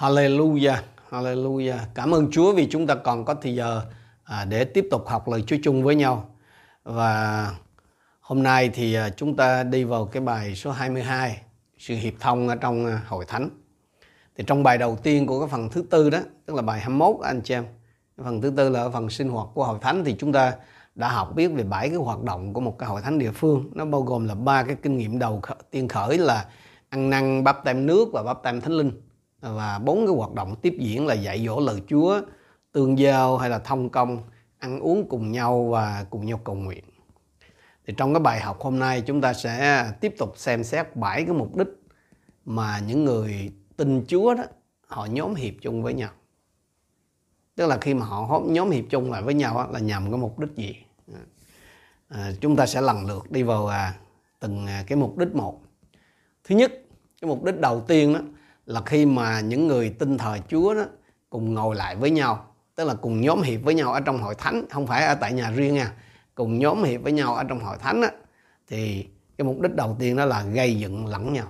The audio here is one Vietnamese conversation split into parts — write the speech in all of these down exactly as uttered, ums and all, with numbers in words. Hallelujah, Hallelujah. Cảm ơn Chúa vì chúng ta còn có thời giờ để tiếp tục học lời Chúa chung với nhau. Và hôm nay thì chúng ta đi vào cái bài số hai mươi hai, sự hiệp thông ở trong hội thánh. Thì trong bài đầu tiên của cái phần thứ tư đó, tức là bài hai mươi mốt anh chị em. Phần thứ tư là phần sinh hoạt của hội thánh, thì chúng ta đã học biết về bảy cái hoạt động của một cái hội thánh địa phương. Nó bao gồm là ba cái kinh nghiệm đầu tiên khởi là ăn năn, báp tem nước và báp tem thánh linh, và bốn cái hoạt động tiếp diễn là dạy dỗ lời Chúa, tương giao hay là thông công, ăn uống cùng nhau và cùng nhau cầu nguyện. Thì trong cái bài học hôm nay chúng ta sẽ tiếp tục xem xét bảy cái mục đích mà những người tin Chúa đó họ nhóm hiệp chung với nhau. Tức là khi mà họ nhóm hiệp chung lại với nhau là nhằm cái mục đích gì? À, chúng ta sẽ lần lượt đi vào à, từng à, cái mục đích một. Thứ nhất, cái mục đích đầu tiên đó là khi mà những người tin thờ Chúa đó cùng ngồi lại với nhau, tức là cùng nhóm hiệp với nhau ở trong hội thánh, không phải ở tại nhà riêng nha. Cùng nhóm hiệp với nhau ở trong hội thánh đó, thì cái mục đích đầu tiên đó là gây dựng lẫn nhau.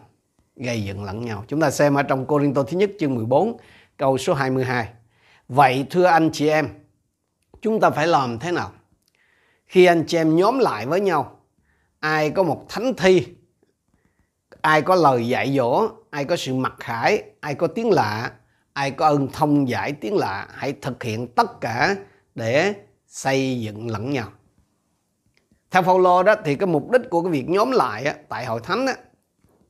Gây dựng lẫn nhau. Chúng ta xem ở trong Cô-rinh-tô thứ nhất chương mười bốn câu số hai mươi hai. Vậy thưa anh chị em, chúng ta phải làm thế nào? Khi anh chị em nhóm lại với nhau, ai có một thánh thi, ai có lời dạy dỗ, ai có sự mặc khải, ai có tiếng lạ, ai có ơn thông giải tiếng lạ, hãy thực hiện tất cả để xây dựng lẫn nhau. Theo Phao-lô đó thì cái mục đích của cái việc nhóm lại á, tại hội thánh á,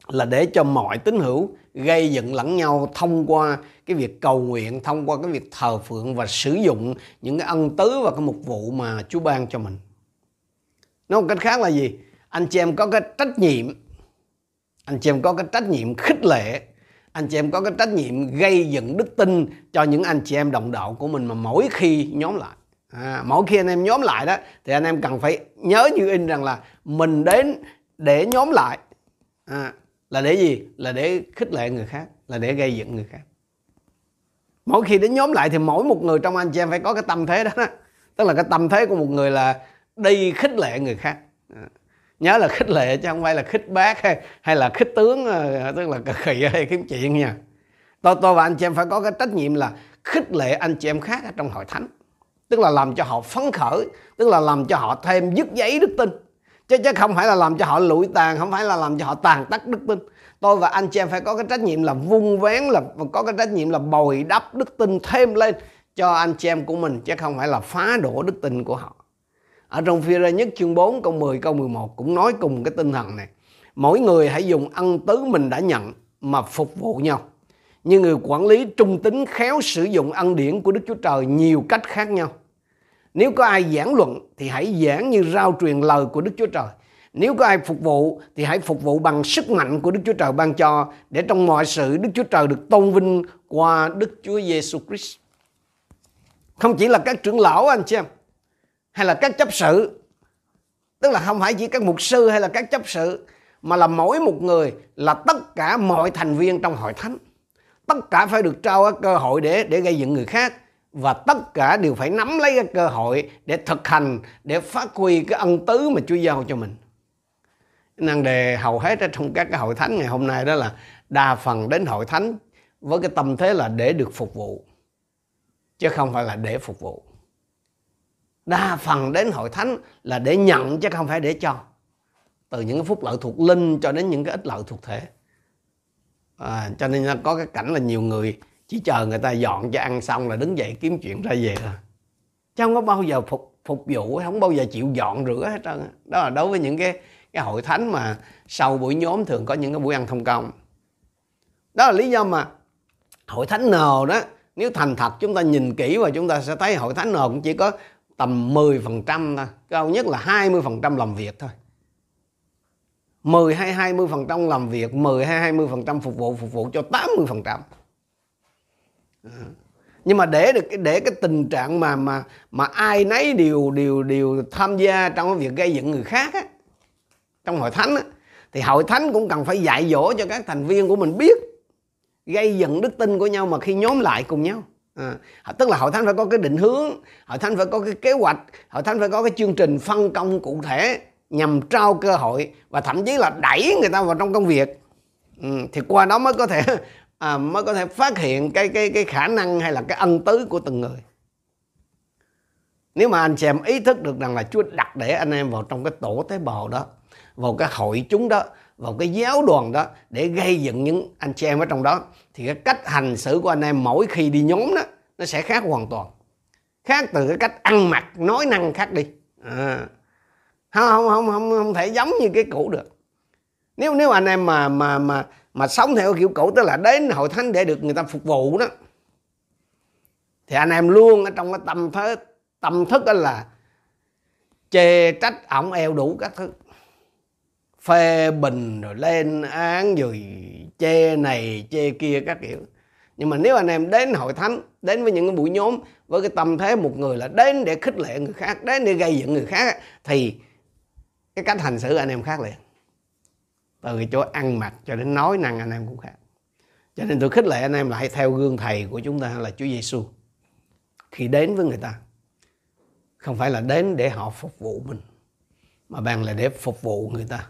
là để cho mọi tín hữu gây dựng lẫn nhau thông qua cái việc cầu nguyện, thông qua cái việc thờ phượng và sử dụng những cái ân tứ và cái mục vụ mà Chúa ban cho mình. Nói một cách khác là gì? Anh chị em có cái trách nhiệm, anh chị em có cái trách nhiệm khích lệ, anh chị em có cái trách nhiệm gây dựng đức tin cho những anh chị em đồng đạo của mình mà mỗi khi nhóm lại. À, mỗi khi anh em nhóm lại đó thì anh em cần phải nhớ như in rằng là mình đến để nhóm lại. À, là để gì? Là để khích lệ người khác, là để gây dựng người khác. Mỗi khi đến nhóm lại thì mỗi một người trong anh chị em phải có cái tâm thế đó, đó. Tức là cái tâm thế của một người là đi khích lệ người khác. À, nhớ là khích lệ chứ không phải là khích bác hay, hay là khích tướng, tức là cực khỉ hay kiếm chuyện nha. Tôi, tôi và anh chị em phải có cái trách nhiệm là khích lệ anh chị em khác ở trong hội thánh. Tức là làm cho họ phấn khởi, tức là làm cho họ thêm dứt giấy đức tin. Chứ, chứ không phải là làm cho họ lụi tàn, không phải là làm cho họ tàn tắc đức tin. Tôi và anh chị em phải có cái trách nhiệm là vun vén, là có cái trách nhiệm là bồi đắp đức tin thêm lên cho anh chị em của mình, chứ không phải là phá đổ đức tin của họ. Ở trong Phi-e-rơ nhất chương bốn câu mười câu mười một cũng nói cùng cái tinh thần này. Mỗi người hãy dùng ân tứ mình đã nhận mà phục vụ nhau. Như người quản lý trung tín khéo sử dụng ân điển của Đức Chúa Trời nhiều cách khác nhau. Nếu có ai giảng luận thì hãy giảng như rao truyền lời của Đức Chúa Trời. Nếu có ai phục vụ thì hãy phục vụ bằng sức mạnh của Đức Chúa Trời ban cho, để trong mọi sự Đức Chúa Trời được tôn vinh qua Đức Chúa Giêsu Christ. Không chỉ là các trưởng lão anh chị em, hay là các chấp sự, tức là không phải chỉ các mục sư hay là các chấp sự, mà là mỗi một người, là tất cả mọi thành viên trong hội thánh. Tất cả phải được trao cơ hội để, để gây dựng người khác. Và tất cả đều phải nắm lấy cái cơ hội để thực hành, để phát huy cái ân tứ mà Chúa giao cho mình. Năng đề hầu hết trong các cái hội thánh ngày hôm nay đó là đa phần đến hội thánh với cái tâm thế là để được phục vụ, chứ không phải là để phục vụ. Đa phần đến hội thánh là để nhận chứ không phải để cho. Từ những cái phúc lợi thuộc linh cho đến những cái ích lợi thuộc thể. À, cho nên có cái cảnh là nhiều người chỉ chờ người ta dọn cho ăn xong là đứng dậy kiếm chuyện ra về thôi. Chứ không có bao giờ phục, phục vụ, không bao giờ chịu dọn rửa hết trơn. Đó là đối với những cái, cái hội thánh mà sau buổi nhóm thường có những cái buổi ăn thông công. Đó là lý do mà hội thánh nào đó, nếu thành thật chúng ta nhìn kỹ và chúng ta sẽ thấy hội thánh nào cũng chỉ có tầm mười phần trăm thôi, cao nhất là hai mươi phần trăm làm việc thôi. mười hay hai mươi phần trăm làm việc, mười hay hai mươi phần trăm phục vụ, phục vụ cho tám mươi phần trăm. Nhưng mà để được để cái tình trạng mà mà mà ai nấy đều đều đều tham gia trong cái việc gây dựng người khác á, trong hội thánh á, thì hội thánh cũng cần phải dạy dỗ cho các thành viên của mình biết gây dựng đức tin của nhau mà khi nhóm lại cùng nhau. À, tức là hội thánh phải có cái định hướng, hội thánh phải có cái kế hoạch, hội thánh phải có cái chương trình phân công cụ thể nhằm trao cơ hội và thậm chí là đẩy người ta vào trong công việc. Ừ, thì qua đó mới có thể à, mới có thể phát hiện cái cái cái khả năng hay là cái ân tứ của từng người. Nếu mà anh chị em ý thức được rằng là Chúa đặt để anh em vào trong cái tổ tế bào đó, vào cái hội chúng đó, vào cái giáo đoàn đó để gây dựng những anh chị em ở trong đó, thì cái cách hành xử của anh em mỗi khi đi nhóm đó nó sẽ khác hoàn toàn. Khác từ cái cách ăn mặc, nói năng khác đi. À, không, không, không, không thể giống như cái cũ được. Nếu nếu anh em mà mà mà mà sống theo kiểu cũ, tức là đến hội thánh để được người ta phục vụ đó, thì anh em luôn ở trong cái tâm thế, tâm thức đó là chê trách ổng eo đủ các thứ, phê bình rồi lên án rồi chê này chê kia các kiểu. Nhưng mà nếu anh em đến hội thánh, đến với những cái buổi nhóm với cái tâm thế một người là đến để khích lệ người khác, đến để gây dựng người khác, thì cái cách hành xử anh em khác liền. Từ chỗ ăn mặc cho đến nói năng anh em cũng khác. Cho nên tôi khích lệ anh em lại theo gương thầy của chúng ta là Chúa Giêsu. Khi đến với người ta, không phải là đến để họ phục vụ mình, mà bạn là để phục vụ người ta,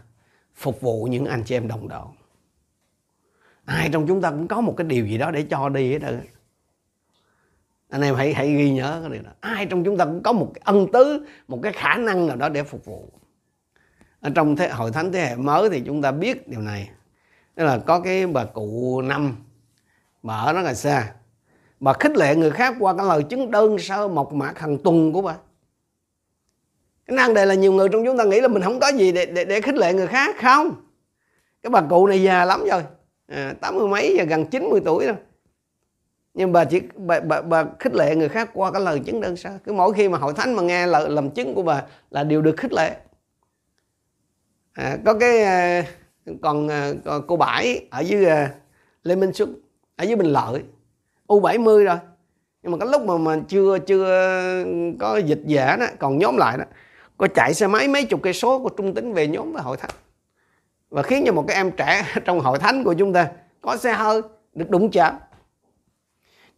phục vụ những anh chị em đồng đạo. Ai trong chúng ta cũng có một cái điều gì đó để cho đi hết rồi. Anh em hãy hãy ghi nhớ cái điều đó. Ai trong chúng ta cũng có một cái ân tứ, một cái khả năng nào đó để phục vụ. Ở trong thế, hội thánh thế hệ mới thì chúng ta biết điều này. Đó là có cái bà cụ Năm, bà ở rất là xa, bà khích lệ người khác qua cái lời chứng đơn sơ mộc mạc hàng tuần của bà. Cái năng đề là nhiều người trong chúng ta nghĩ là mình không có gì để, để, để khích lệ người khác. Không, cái bà cụ này già lắm rồi, tám mươi mấy giờ, gần chín mươi tuổi rồi, nhưng bà chỉ bà, bà, bà khích lệ người khác qua cái lời chứng đơn sơ. Cứ mỗi khi mà hội thánh mà nghe lời làm chứng của bà là đều được khích lệ. À, có cái à, còn à, cô Bảy ở dưới à, Lê Minh Xuân, ở dưới Bình Lợi, U bảy mươi rồi, nhưng mà cái lúc mà, mà chưa chưa có dịch giả đó, còn nhóm lại đó, cô chạy xe máy mấy chục cây số của Trung Tính về nhóm với hội thánh, và khiến cho một cái em trẻ trong hội thánh của chúng ta có xe hơi được đụng chạm.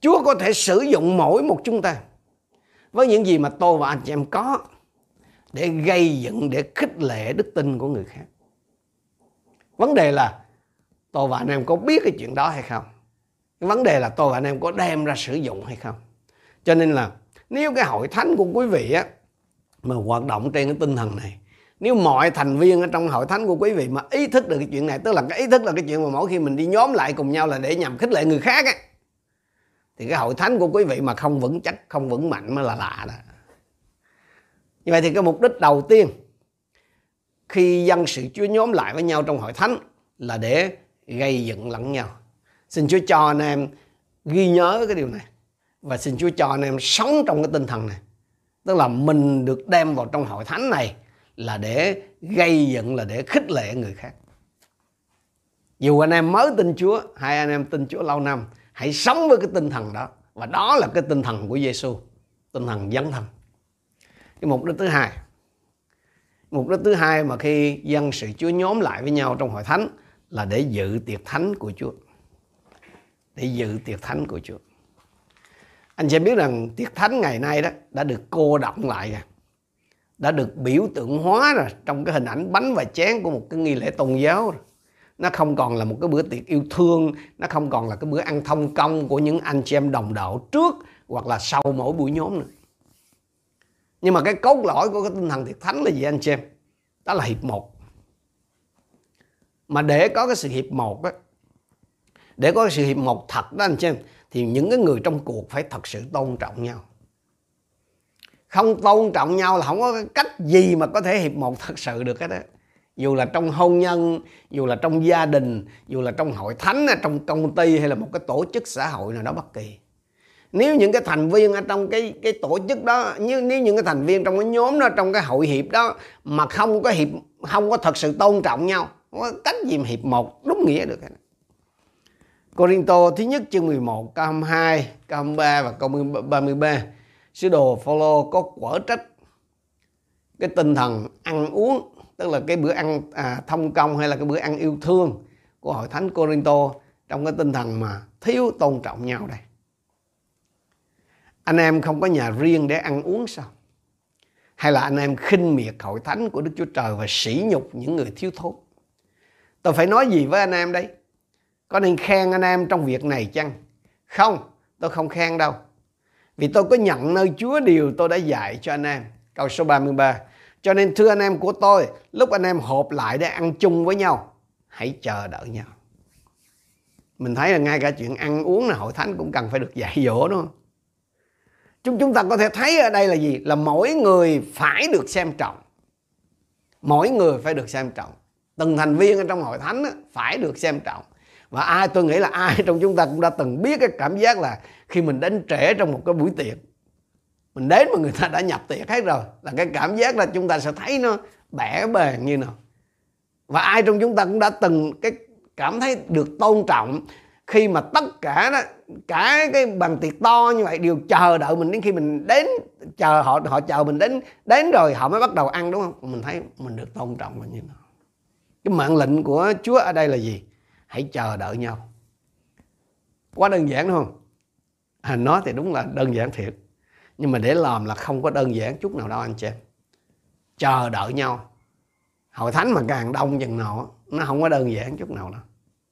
Chúa có thể sử dụng mỗi một chúng ta với những gì mà tôi và anh chị em có để gây dựng, để khích lệ đức tin của người khác. Vấn đề là tôi và anh em có biết cái chuyện đó hay không? Cái vấn đề là tôi và anh em có đem ra sử dụng hay không? Cho nên là nếu cái hội thánh của quý vị á, mà hoạt động trên cái tinh thần này, nếu mọi thành viên ở trong hội thánh của quý vị mà ý thức được cái chuyện này, tức là cái ý thức là cái chuyện mà mỗi khi mình đi nhóm lại cùng nhau là để nhằm khích lệ người khác á, thì cái hội thánh của quý vị mà không vững chắc, không vững mạnh mới là lạ đó. Như vậy thì cái mục đích đầu tiên khi dân sự Chúa nhóm lại với nhau trong hội thánh là để gây dựng lẫn nhau. Xin Chúa cho anh em ghi nhớ cái điều này, và xin Chúa cho anh em sống trong cái tinh thần này. Tức là mình được đem vào trong hội thánh này là để gây dựng, là để khích lệ người khác. Dù anh em mới tin Chúa hay anh em tin Chúa lâu năm, hãy sống với cái tinh thần đó. Và đó là cái tinh thần của Giêsu, tinh thần dấn thân. Cái mục đích thứ hai, mục đích thứ hai mà khi dân sự Chúa nhóm lại với nhau trong hội thánh là để dự tiệc thánh của Chúa. Để dự tiệc thánh của Chúa. Anh sẽ biết rằng tiệc thánh ngày nay đó đã được cô đọng lại rồi, đã được biểu tượng hóa rồi trong cái hình ảnh bánh và chén của một cái nghi lễ tôn giáo rồi. Nó không còn là một cái bữa tiệc yêu thương, nó không còn là cái bữa ăn thông công của những anh chị em đồng đạo trước hoặc là sau mỗi buổi nhóm nữa. Nhưng mà cái cốt lõi của cái tinh thần tiệc thánh là gì anh chị em? Đó là hiệp một. Mà để có cái sự hiệp một á, để có cái sự hiệp một thật đó anh chị em, thì những cái người trong cuộc phải thật sự tôn trọng nhau. Không tôn trọng nhau là không có cái cách gì mà có thể hiệp một thật sự được hết á. Dù là trong hôn nhân, dù là trong gia đình, dù là trong hội thánh, trong công ty hay là một cái tổ chức xã hội nào đó bất kỳ. Nếu những cái thành viên ở trong cái, cái tổ chức đó, nếu, nếu những cái thành viên trong cái nhóm đó, trong cái hội hiệp đó mà không có hiệp, không có thật sự tôn trọng nhau, không có cách gì mà hiệp một đúng nghĩa được. Cô-rinh-tô thứ nhất chương mười một, câu hai mươi hai, câu hai mươi ba và câu ba mươi ba, sứ đồ Phao-lô có quở trách cái tinh thần ăn uống, tức là cái bữa ăn à, thông công hay là cái bữa ăn yêu thương của hội thánh Cô-rinh-tô trong cái tinh thần mà thiếu tôn trọng nhau đây. Anh em không có nhà riêng để ăn uống sao? Hay là anh em khinh miệt hội thánh của Đức Chúa Trời và sỉ nhục những người thiếu thốn? Tôi phải nói gì với anh em đây? Có nên khen anh em trong việc này chăng? Không, tôi không khen đâu. Vì tôi có nhận nơi Chúa điều tôi đã dạy cho anh em. Câu số ba mươi ba. Cho nên thưa anh em của tôi, lúc anh em họp lại để ăn chung với nhau, hãy chờ đợi nhau. Mình thấy là ngay cả chuyện ăn uống là hội thánh cũng cần phải được dạy dỗ, đúng không? Chúng chúng ta có thể thấy ở đây là gì? Là mỗi người phải được xem trọng. Mỗi người phải được xem trọng. Từng thành viên ở trong hội thánh phải được xem trọng. Và ai tôi nghĩ là ai trong chúng ta cũng đã từng biết cái cảm giác là khi mình đến trễ trong một cái buổi tiệc, mình đến mà người ta đã nhập tiệc hết rồi, là cái cảm giác là chúng ta sẽ thấy nó bẽ bàng như nào. Và ai trong chúng ta cũng đã từng cái cảm thấy được tôn trọng khi mà tất cả đó, cả cái bàn tiệc to như vậy đều chờ đợi mình đến khi mình đến, chờ họ họ chờ mình đến đến rồi họ mới bắt đầu ăn, đúng không? Mình thấy mình được tôn trọng là như nào. Cái mạng lệnh của Chúa ở đây là gì? Hãy chờ đợi nhau. Quá đơn giản đúng không? À, nói thì đúng là đơn giản thiệt, nhưng mà để làm là không có đơn giản chút nào đâu anh chị em. Chờ đợi nhau. Hội thánh mà càng đông dần nọ, nó không có đơn giản chút nào đâu.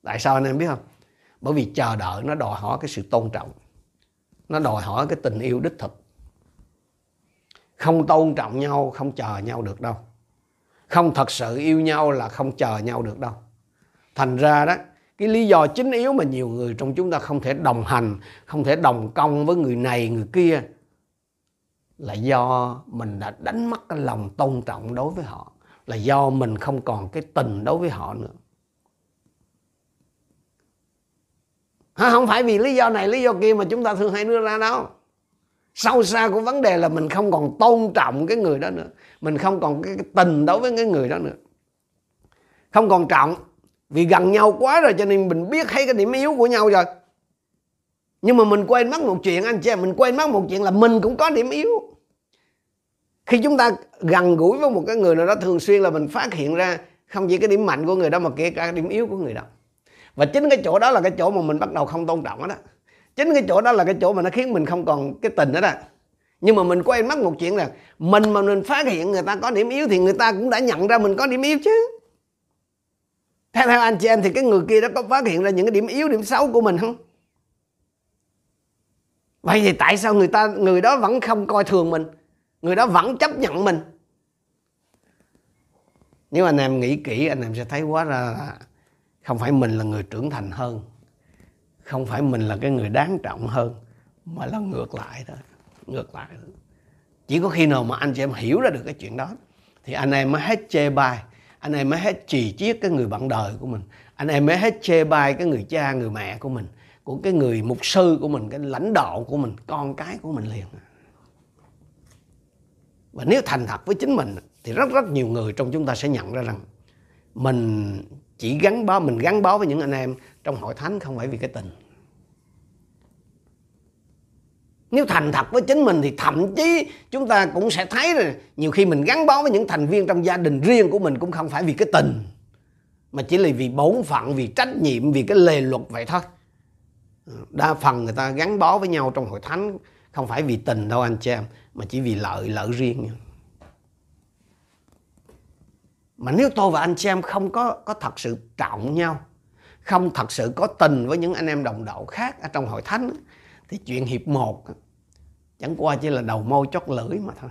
Tại sao anh em biết không? Bởi vì chờ đợi nó đòi hỏi cái sự tôn trọng, nó đòi hỏi cái tình yêu đích thực. Không tôn trọng nhau, không chờ nhau được đâu. Không thật sự yêu nhau là không chờ nhau được đâu. Thành ra đó, cái lý do chính yếu mà nhiều người trong chúng ta không thể đồng hành, không thể đồng công với người này, người kia, là do mình đã đánh mất cái lòng tôn trọng đối với họ, là do mình không còn cái tình đối với họ nữa. Hả? Không phải vì lý do này, lý do kia mà chúng ta thường hay đưa ra đâu. Sâu xa của vấn đề là mình không còn tôn trọng cái người đó nữa, mình không còn cái tình đối với cái người đó nữa. Không còn trọng. Vì gần nhau quá rồi cho nên mình biết thấy cái điểm yếu của nhau rồi. Nhưng mà mình quên mất một chuyện anh chị em, mình quên mất một chuyện là mình cũng có điểm yếu. Khi chúng ta gần gũi với một cái người nào đó thường xuyên là mình phát hiện ra không chỉ cái điểm mạnh của người đó mà kể cả điểm yếu của người đó. Và chính cái chỗ đó là cái chỗ mà mình bắt đầu không tôn trọng đó. Chính cái chỗ đó là cái chỗ mà nó khiến mình không còn cái tình đó đó. Nhưng mà mình quên mất một chuyện là mình mà mình phát hiện người ta có điểm yếu thì người ta cũng đã nhận ra mình có điểm yếu chứ. Theo, theo anh chị em thì cái người kia đó có phát hiện ra những cái điểm yếu, điểm xấu của mình không? Vậy thì tại sao người ta người đó vẫn không coi thường mình, người đó vẫn chấp nhận mình? Nếu anh em nghĩ kỹ, anh em sẽ thấy quá ra là không phải mình là người trưởng thành hơn, không phải mình là cái người đáng trọng hơn, mà là ngược lại thôi, ngược lại. Thôi. Chỉ có khi nào mà anh chị em hiểu ra được cái chuyện đó thì anh em mới hết chê bai. Anh em mới hết chì chiết cái người bạn đời của mình. Anh em mới hết chê bai cái người cha, người mẹ của mình, của cái người mục sư của mình, cái lãnh đạo của mình, con cái của mình liền. Và nếu thành thật với chính mình thì rất rất nhiều người trong chúng ta sẽ nhận ra rằng mình chỉ gắn bó, mình gắn bó với những anh em trong hội thánh không phải vì cái tình. Nếu thành thật với chính mình thì thậm chí chúng ta cũng sẽ thấy là nhiều khi mình gắn bó với những thành viên trong gia đình riêng của mình cũng không phải vì cái tình, mà chỉ là vì bổn phận, vì trách nhiệm, vì cái lề luật vậy thôi. Đa phần người ta gắn bó với nhau trong hội thánh không phải vì tình đâu anh chị em, mà chỉ vì lợi, lợi riêng. Mà nếu tôi và anh chị em không có, có thật sự trọng nhau, không thật sự có tình với những anh em đồng đạo khác ở trong hội thánh, thì chuyện hiệp một chẳng qua chỉ là đầu môi chót lưỡi mà thôi.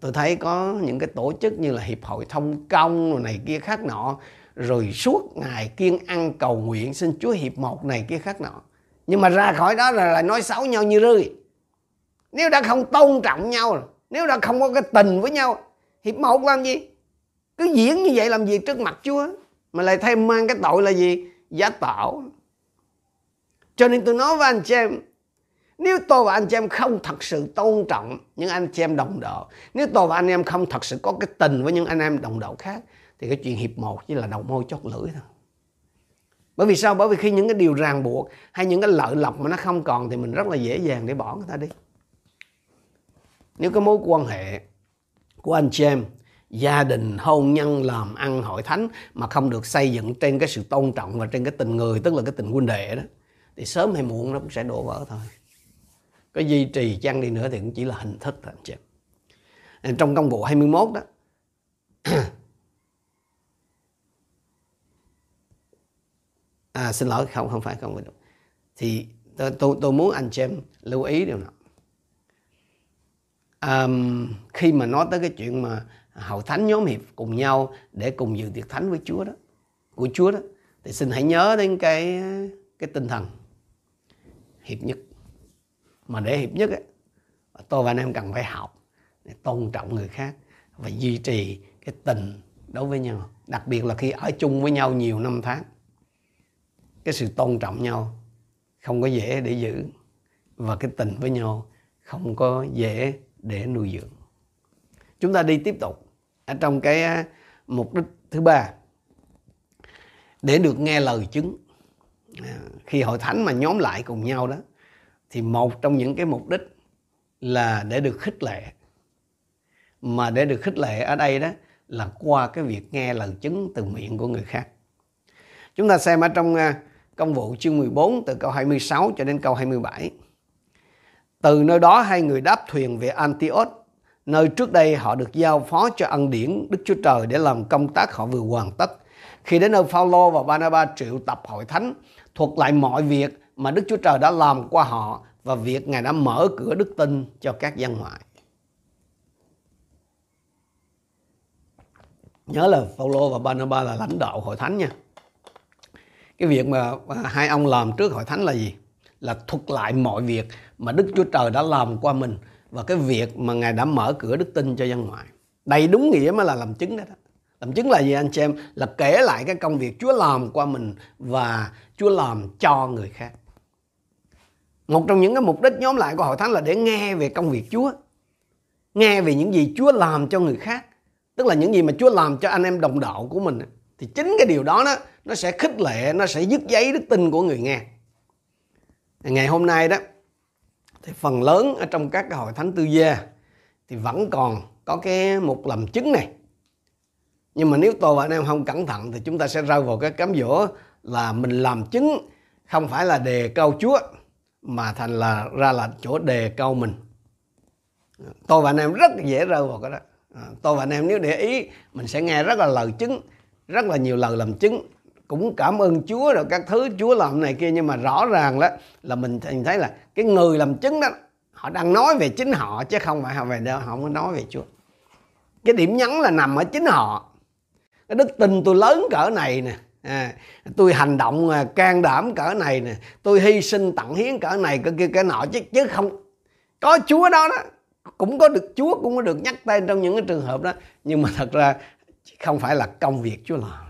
Tôi thấy có những cái tổ chức như là Hiệp hội Thông công rồi này kia khác nọ, rồi suốt ngày kiêng ăn cầu nguyện xin Chúa hiệp một này kia khác nọ. Nhưng mà ra khỏi đó là, là nói xấu nhau như rươi. Nếu đã không tôn trọng nhau, nếu đã không có cái tình với nhau, hiệp một làm gì? Cứ diễn như vậy làm gì trước mặt Chúa? Mà lại thêm mang cái tội là gì? Giả tạo. Cho nên tôi nói với anh chị em, nếu tôi và anh chị em không thật sự tôn trọng những anh chị em đồng đạo, nếu tôi và anh em không thật sự có cái tình với những anh em đồng đạo khác, thì cái chuyện hiệp một chỉ là đầu môi chót lưỡi thôi. Bởi vì sao? Bởi vì khi những cái điều ràng buộc hay những cái lợi lộc mà nó không còn thì mình rất là dễ dàng để bỏ người ta đi. Nếu cái mối quan hệ của anh chị em, gia đình, hôn nhân, làm ăn, hội thánh mà không được xây dựng trên cái sự tôn trọng và trên cái tình người, tức là cái tình huynh đệ đó, thì sớm hay muộn nó cũng sẽ đổ vỡ thôi. Có duy trì chăng đi nữa thì cũng chỉ là hình thức thôi anh chị. Trong công vụ hai mươi mốt đó, À, xin lỗi, không, không phải, không phải đúng. Thì tôi, tôi, tôi muốn anh chị em lưu ý điều nào. Um, khi mà nói tới cái chuyện mà hậu thánh nhóm hiệp cùng nhau để cùng dự tiệc thánh với Chúa đó, của Chúa đó, thì xin hãy nhớ đến cái cái tinh thần hiệp nhất. Mà để hiệp nhất ấy, tôi và anh em cần phải học để tôn trọng người khác và duy trì cái tình đối với nhau, đặc biệt là khi ở chung với nhau nhiều năm tháng. Cái sự tôn trọng nhau không có dễ để giữ, và cái tình với nhau không có dễ để nuôi dưỡng. Chúng ta đi tiếp tục ở trong cái mục đích thứ ba, để được nghe lời chứng. Khi hội thánh mà nhóm lại cùng nhau đó, thì một trong những cái mục đích là để được khích lệ. Mà để được khích lệ ở đây đó là qua cái việc nghe lời chứng từ miệng của người khác. Chúng ta xem ở trong Công vụ chương mười bốn từ câu hai mươi sáu cho đến câu hai mươi bảy. Từ nơi đó hai người đáp thuyền về Antioch, nơi trước đây họ được giao phó cho ân điển Đức Chúa Trời để làm công tác họ vừa hoàn tất. Khi đến nơi, Phao-lô và Ba-na-ba triệu tập hội thánh, thuật lại mọi việc mà Đức Chúa Trời đã làm qua họ và việc Ngài đã mở cửa đức tin cho các dân ngoại. Nhớ là Phao-lô và Ba-na-ba là lãnh đạo hội thánh nha. Cái việc mà hai ông làm trước hội thánh là gì? Là thuật lại mọi việc mà Đức Chúa Trời đã làm qua mình và cái việc mà Ngài đã mở cửa đức tin cho dân ngoại. Đây đúng nghĩa mới là làm chứng đó. Làm chứng là gì anh chị em? Là kể lại cái công việc Chúa làm qua mình và Chúa làm cho người khác. Một trong những cái mục đích nhóm lại của hội thánh là để nghe về công việc Chúa, nghe về những gì Chúa làm cho người khác, tức là những gì mà Chúa làm cho anh em đồng đạo của mình. Thì chính cái điều đó, đó nó sẽ khích lệ, nó sẽ dứt giấy đức tin của người nghe. Ngày hôm nay đó thì phần lớn ở trong các hội thánh tư gia thì vẫn còn có cái mục làm chứng này. Nhưng mà nếu tôi và anh em không cẩn thận thì chúng ta sẽ rơi vào cái cám dỗ là mình làm chứng không phải là đề cao Chúa mà thành là ra là chỗ đề cao mình. Tôi và anh em rất dễ rơi vào cái đó. Tôi và anh em nếu để ý, mình sẽ nghe rất là lời chứng, rất là nhiều lời làm chứng, cũng cảm ơn Chúa rồi các thứ Chúa làm này kia, nhưng mà rõ ràng đó là mình thấy là cái người làm chứng đó họ đang nói về chính họ chứ không phải họ về đâu, họ không có nói về Chúa. Cái điểm nhấn là nằm ở chính họ. Cái đức tin tôi lớn cỡ này nè, à, tôi hành động can đảm cỡ này nè, tôi hy sinh tặng hiến cỡ này cỡ kia cỡ nọ, chứ chứ không có Chúa đó đó. Cũng có được Chúa, cũng có được nhắc tên trong những cái trường hợp đó, nhưng mà thật ra không phải là công việc Chúa làm.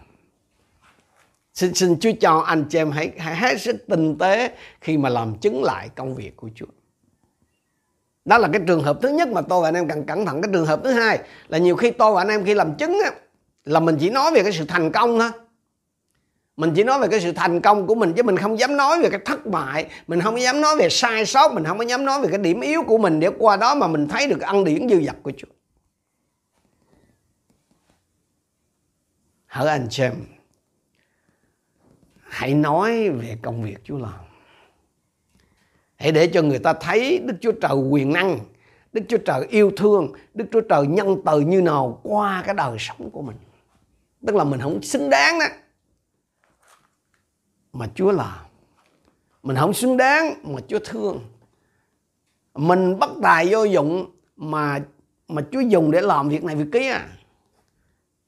Xin, xin Chúa cho anh chị em hãy, hãy hết sức tinh tế khi mà làm chứng lại công việc của Chúa. Đó là cái trường hợp thứ nhất mà tôi và anh em cần cẩn thận. Cái trường hợp thứ hai là nhiều khi tôi và anh em khi làm chứng á, là mình chỉ nói về cái sự thành công thôi. Mình chỉ nói về cái sự thành công của mình, chứ mình không dám nói về cái thất bại, mình không dám nói về sai sót, mình không dám nói về cái điểm yếu của mình, để qua đó mà mình thấy được ân điển dư dật của Chúa. Hỡi anh chị em, hãy nói về công việc Chúa làm. Hãy để cho người ta thấy Đức Chúa Trời quyền năng, Đức Chúa Trời yêu thương, Đức Chúa Trời nhân từ như nào qua cái đời sống của mình. Tức là mình không xứng đáng đó mà Chúa làm. Mình không xứng đáng mà Chúa thương. Mình bất tài vô dụng mà mà Chúa dùng để làm việc này việc kia. À,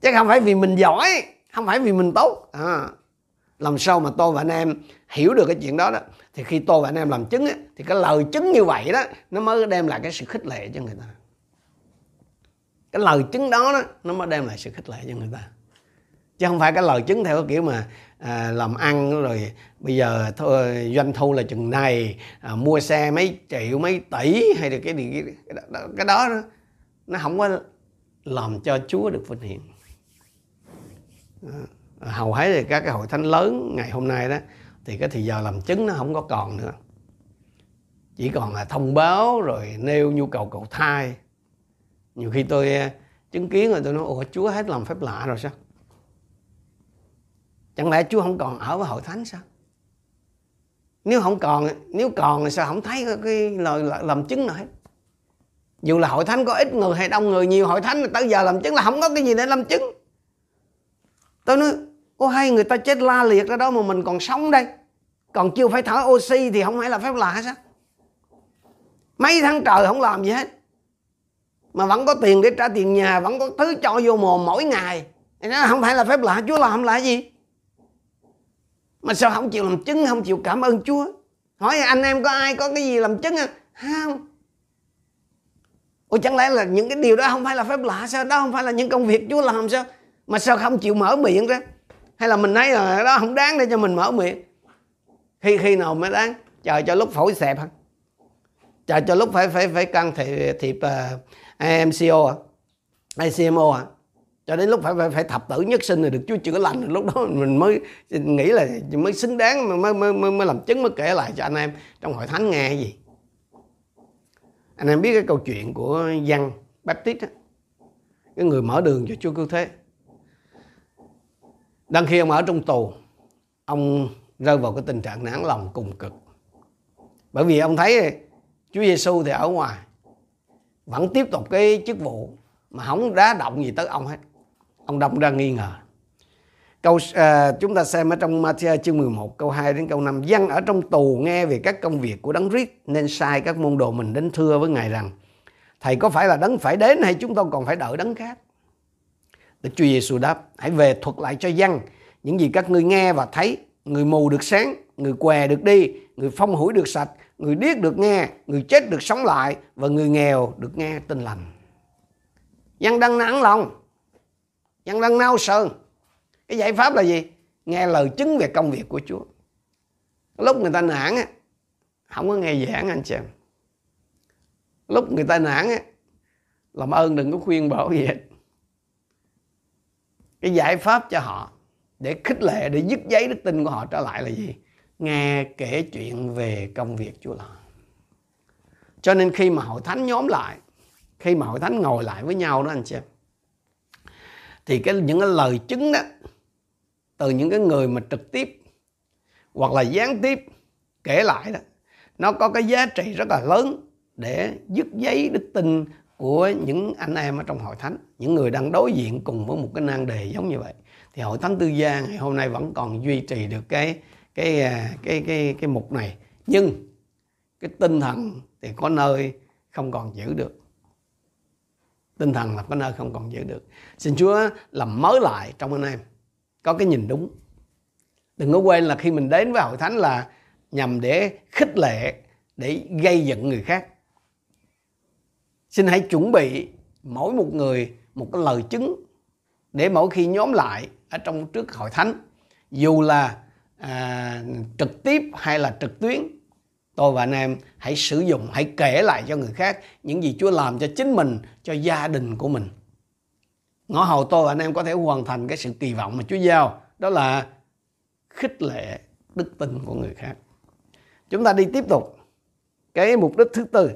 chứ không phải vì mình giỏi, không phải vì mình tốt. À, làm sao mà tôi và anh em hiểu được cái chuyện đó đó, thì khi tôi và anh em làm chứng á, thì cái lời chứng như vậy đó nó mới đem lại cái sự khích lệ cho người ta. Cái lời chứng đó, đó nó mới đem lại sự khích lệ cho người ta, chứ không phải cái lời chứng theo cái kiểu mà à, làm ăn rồi bây giờ thôi, doanh thu là chừng này, à, mua xe mấy triệu mấy tỷ hay là cái cái, cái, cái đó, đó nó không có làm cho Chúa được vinh hiển. À, hầu hết thì các cái hội thánh lớn ngày hôm nay đó thì cái thì giờ làm chứng nó không có còn nữa, chỉ còn là thông báo rồi nêu nhu cầu cầu thai. Nhiều khi tôi chứng kiến rồi tôi nói ủa Chúa hết làm phép lạ rồi sao? Chẳng lẽ Chúa không còn ở với hội thánh sao? Nếu không còn, nếu còn thì sao không thấy cái lời làm chứng nào hết? Dù là hội thánh có ít người hay đông người, nhiều hội thánh tới giờ làm chứng là không có cái gì để làm chứng. Tôi nói Có hay người ta chết la liệt ra đó mà mình còn sống đây, còn chưa phải thở oxy thì không phải là phép lạ sao? Mấy tháng trời không làm gì hết mà vẫn có tiền để trả tiền nhà, vẫn có thứ cho vô mồm mỗi ngày, nó không phải là phép lạ. Chúa làm là gì mà sao không chịu làm chứng, không chịu cảm ơn Chúa? Hỏi anh em có ai có cái gì làm chứng à? Không. Ủa chẳng lẽ là những cái điều đó không phải là phép lạ sao? Đó không phải là những công việc Chúa làm sao? Mà sao không chịu mở miệng ra? Hay là mình thấy là đó không đáng để cho mình mở miệng? Khi khi nào mới đáng? Chờ cho lúc phổi xẹp hả? Chờ cho lúc phải phải phải can thiệp, thiệp uh, A M C O hả? A C M O hả? Cho đến lúc phải phải, phải thập tử nhất sinh rồi được Chúa chữa lành, lúc đó mình mới nghĩ là mới xứng đáng, mới mới mới, mới làm chứng, mới kể lại cho anh em trong hội thánh nghe cái gì. Anh em biết cái câu chuyện của John Baptist á, cái người mở đường cho Chúa cứu thế. Đang khi ông ở trong tù, ông rơi vào cái tình trạng nản lòng cùng cực. Bởi vì ông thấy Chúa Giêsu thì ở ngoài vẫn tiếp tục cái chức vụ mà không đá động gì tới ông hết. Ông đâm ra nghi ngờ. Câu à, chúng ta xem ở trong Ma-thi-ơ chương mười một câu hai đến câu năm. Giăng ở trong tù nghe về các công việc của Đấng Christ nên sai các môn đồ mình đến thưa với Ngài rằng: Thầy có phải là Đấng phải đến hay chúng tôi còn phải đợi Đấng khác? Đức Chúa Giêsu đáp: Hãy về thuật lại cho Giăng những gì các ngươi nghe và thấy. Người mù được sáng, người què được đi, người phong hủi được sạch, người điếc được nghe, người chết được sống lại và người nghèo được nghe tin lành. Giăng đang nản lòng, Giăng đang nao sơn. Cái giải pháp là gì? Nghe lời chứng về công việc của Chúa. Lúc người ta nản á, không có nghe giảng anh chị em. Lúc người ta nản á, làm ơn đừng có khuyên bảo gì hết. Cái giải pháp cho họ để khích lệ, để dứt giấy đức tin của họ trở lại là gì? Nghe kể chuyện về công việc Chúa làm. Cho nên khi mà hội thánh nhóm lại, khi mà hội thánh ngồi lại với nhau đó anh chị, thì cái những cái lời chứng đó từ những cái người mà trực tiếp hoặc là gián tiếp kể lại đó, nó có cái giá trị rất là lớn để dứt giấy đức tin của những anh em ở trong hội thánh. Những người đang đối diện cùng với một cái nan đề giống như vậy thì hội thánh tư gia ngày hôm nay vẫn còn duy trì được cái cái cái cái cái, cái mục này, nhưng cái tinh thần thì có nơi không còn giữ được. Tinh thần là có nơi không còn giữ được. Xin Chúa làm mới lại trong anh em có cái nhìn đúng. Đừng có quên là khi mình đến với hội thánh là nhằm để khích lệ, để gây dựng người khác. Xin hãy chuẩn bị mỗi một người một cái lời chứng để mỗi khi nhóm lại ở trong trước hội thánh, dù là à, trực tiếp hay là trực tuyến, tôi và anh em hãy sử dụng, hãy kể lại cho người khác những gì Chúa làm cho chính mình, cho gia đình của mình. Ngõ hầu tôi và anh em có thể hoàn thành cái sự kỳ vọng mà Chúa giao, đó là khích lệ đức tin của người khác. Chúng ta đi tiếp tục. Cái mục đích thứ tư,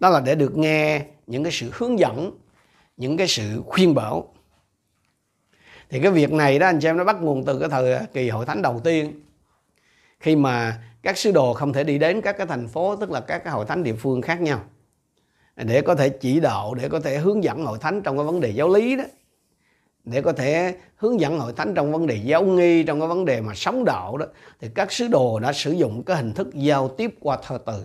đó là để được nghe những cái sự hướng dẫn, những cái sự khuyên bảo. Thì cái việc này đó anh chị em, nó bắt nguồn từ cái thời kỳ hội thánh đầu tiên, khi mà các sứ đồ không thể đi đến các cái thành phố, tức là các cái hội thánh địa phương khác nhau, để có thể chỉ đạo, để có thể hướng dẫn hội thánh trong cái vấn đề giáo lý đó, để có thể hướng dẫn hội thánh trong vấn đề giáo nghi, trong cái vấn đề mà sống đạo đó, thì các sứ đồ đã sử dụng cái hình thức giao tiếp qua thơ từ.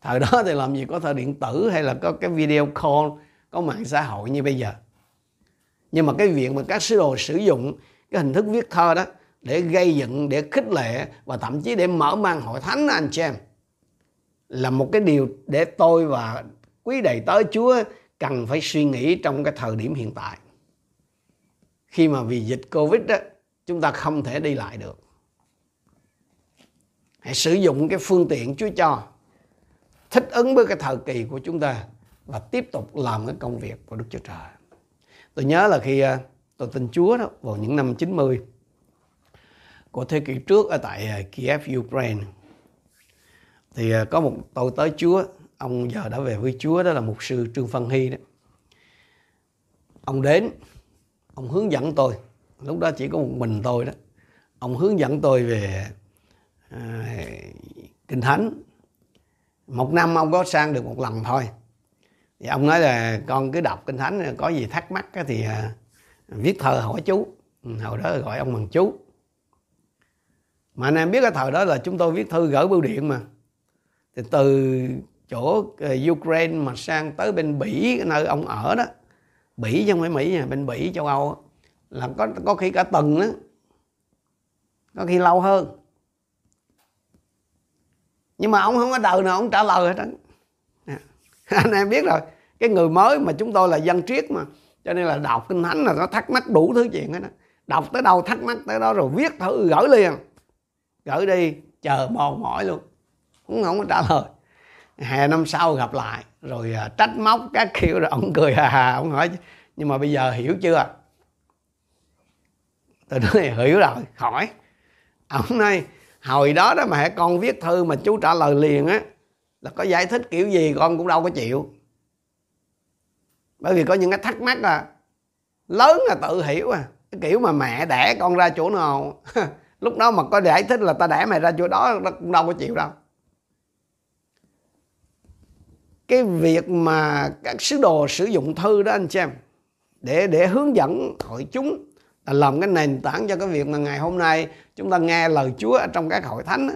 Thời đó thì làm gì có thơ điện tử hay là có cái video call, có mạng xã hội như bây giờ. Nhưng mà cái việc mà các sứ đồ sử dụng cái hình thức viết thơ đó để gây dựng, để khích lệ và thậm chí để mở mang hội thánh anh chị em, là một cái điều để tôi và quý đầy tớ Chúa cần phải suy nghĩ trong cái thời điểm hiện tại. Khi mà vì dịch Covid đó, chúng ta không thể đi lại được. Hãy sử dụng cái phương tiện Chúa cho, thích ứng với cái thời kỳ của chúng ta và tiếp tục làm cái công việc của Đức Chúa Trời. Tôi nhớ là khi tôi tin Chúa đó, vào những năm chín mươi của thế kỷ trước ở tại Kiev, Ukraine, thì có một tôi tới Chúa, ông giờ đã về với Chúa, đó là mục sư Trương Văn Hi đó. Ông đến, ông hướng dẫn tôi, lúc đó chỉ có một mình tôi đó. Ông hướng dẫn tôi về à, Kinh Thánh. Một năm ông có sang được một lần thôi. Thì ông nói là con cứ đọc Kinh Thánh, có gì thắc mắc thì viết thơ hỏi chú. Hồi đó gọi ông bằng chú. Mà anh em biết cái thời đó là chúng tôi viết thư gửi bưu điện mà. Thì từ chỗ Ukraine mà sang tới bên Bỉ, nơi ông ở đó, Bỉ chứ không phải Mỹ nha, bên Bỉ châu Âu, là có, có khi cả tuần đó, có khi lâu hơn. Nhưng mà ông không có đời nào ông trả lời hết á. Anh em biết rồi, cái người mới mà chúng tôi là dân triết mà, cho nên là đọc Kinh Thánh là nó thắc mắc đủ thứ chuyện hết đó. Đọc tới đâu thắc mắc tới đó rồi viết thử gửi liền. Gửi đi, chờ mòn mỏi luôn, cũng không có trả lời. Hè năm sau gặp lại, rồi trách móc các kiểu, rồi ông cười hà hà, ông hỏi nhưng mà bây giờ hiểu chưa? Từ đó thì hiểu rồi, hỏi. Ông nói, hồi đó đó mà con viết thư mà chú trả lời liền á, là có giải thích kiểu gì con cũng đâu có chịu. Bởi vì có những cái thắc mắc là lớn là tự hiểu à. Cái kiểu mà mẹ đẻ con ra chỗ nào, lúc đó mà có giải thích là ta đẻ mày ra chỗ đó, nó cũng đâu có chịu đâu. Cái việc mà các sứ đồ sử dụng thư đó anh chị em, để, để hướng dẫn hội chúng, là làm cái nền tảng cho cái việc mà ngày hôm nay chúng ta nghe lời Chúa trong các hội thánh đó.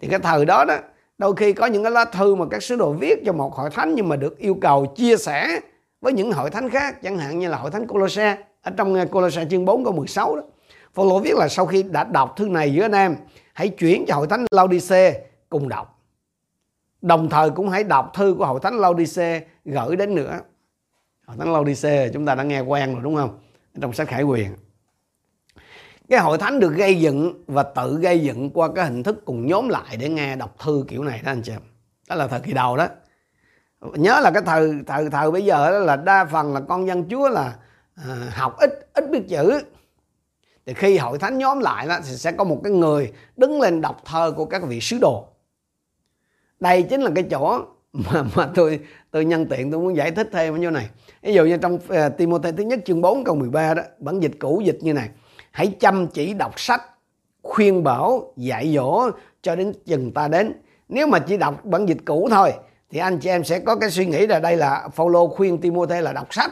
Thì cái thời đó đó, đôi khi có những cái lá thư mà các sứ đồ viết cho một hội thánh, nhưng mà được yêu cầu chia sẻ với những hội thánh khác, chẳng hạn như là hội thánh Côlôse. Ở trong Côlôse chương bốn câu mười sáu đó, Phao-lô viết là sau khi đã đọc thư này giữa anh em, hãy chuyển cho hội thánh Laodice cùng đọc. Đồng thời cũng hãy đọc thư của hội thánh Laodice gửi đến nữa. Hội thánh Laodice chúng ta đã nghe quen rồi đúng không? Trong sách Khải Quyền. Cái hội thánh được gây dựng và tự gây dựng qua cái hình thức cùng nhóm lại để nghe đọc thư kiểu này đó anh chị em. Đó là thời kỳ đầu đó. Nhớ là cái thời thời thời bây giờ đó là đa phần là con dân Chúa là à, học ít, ít biết chữ. Thì khi hội thánh nhóm lại đó, thì sẽ có một cái người đứng lên đọc thơ của các vị sứ đồ. Đây chính là cái chỗ mà, mà tôi tôi nhân tiện tôi muốn giải thích thêm ở chỗ này. Ví dụ như trong uh, Ti-mô-thê thứ nhất chương bốn câu mười ba đó, bản dịch cũ dịch như này: hãy chăm chỉ đọc sách, khuyên bảo, dạy dỗ cho đến chừng ta đến. Nếu mà chỉ đọc bản dịch cũ thôi thì anh chị em sẽ có cái suy nghĩ là đây là Phao-lô khuyên Ti-mô-thê là đọc sách.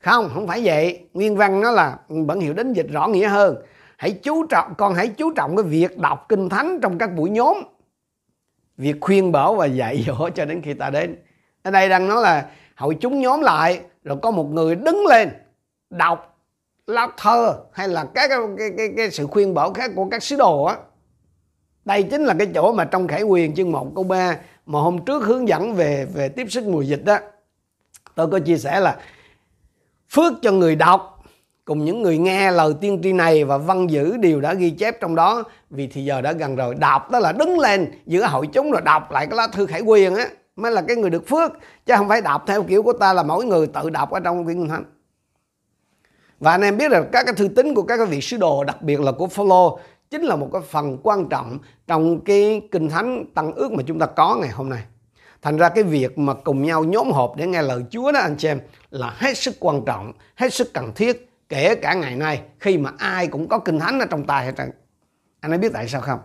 Không, không phải vậy. Nguyên văn nó là bản hiệu đính dịch rõ nghĩa hơn. Hãy chú trọng, con hãy chú trọng cái việc đọc Kinh Thánh trong các buổi nhóm, việc khuyên bảo và dạy dỗ cho đến khi ta đến. Ở đây đang nói là hội chúng nhóm lại rồi có một người đứng lên đọc lá thơ hay là các cái, cái, cái sự khuyên bảo khác của các sứ đồ á. Đây chính là cái chỗ mà trong Khải Quyền chương một câu ba mà hôm trước hướng dẫn về về tiếp sức mùa dịch đó, tôi có chia sẻ là phước cho người đọc cùng những người nghe lời tiên tri này và văn giữ điều đã ghi chép trong đó, vì thì giờ đã gần rồi. Đọc đó là đứng lên giữa hội chúng rồi đọc lại cái lá thư Khải Quyền á mới là cái người được phước, chứ không phải đọc theo kiểu của ta là mỗi người tự đọc ở trong Kinh Thánh. Và anh em biết là các cái thư tín của các cái vị sứ đồ, đặc biệt là của Phao-lô, chính là một cái phần quan trọng trong cái Kinh Thánh Tân Ước mà chúng ta có ngày hôm nay. Thành ra cái việc mà cùng nhau nhóm họp để nghe lời Chúa đó anh chị em là hết sức quan trọng, hết sức cần thiết, kể cả ngày nay khi mà ai cũng có Kinh Thánh ở trong tay hết trơn. Anh ấy biết tại sao không?